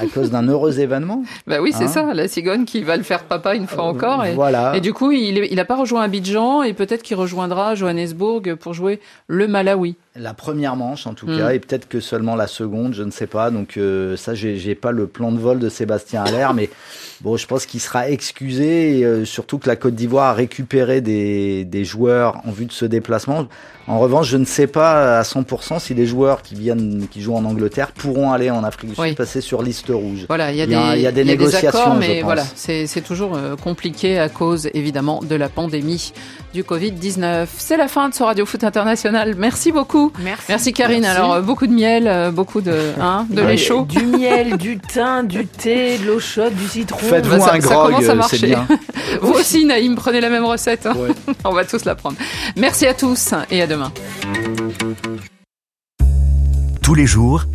À cause d'un heureux événement. Bah oui, c'est hein ça, la cigogne qui va le faire papa une fois encore. Et, voilà. Et du coup, il il a pas rejoint Abidjan et peut-être qu'il rejoindra Johannesburg pour jouer le Malawi. La première manche, en tout mmh. cas, et peut-être que seulement la seconde, je ne sais pas. Donc euh, ça, j'ai, j'ai pas le plan de vol de Sébastien Haller, mais bon, je pense qu'il sera excusé. Et, euh, surtout que la Côte d'Ivoire a récupéré des, des joueurs en vue de ce déplacement. En revanche, je ne sais pas à cent pour cent si les joueurs qui viennent, qui jouent en Angleterre, pourront aller en Afrique du Sud, oui. passer sur liste rouge. Voilà, il y a des, il y a des y a négociations, des accords, mais je pense. Voilà, c'est, c'est toujours compliqué à cause évidemment de la pandémie du covid dix-neuf. C'est la fin de ce Radio Foot International. Merci beaucoup. Merci. Merci Karine. Merci. Alors beaucoup de miel, beaucoup de hein, de lait chaud, du miel, du thym, du thé, de l'eau chaude, du citron. Faites-vous bah, un grog, c'est bien. Vous aussi Naïm, prenez la même recette. Hein. Ouais. On va tous la prendre. Merci à tous et à demain. tous les jours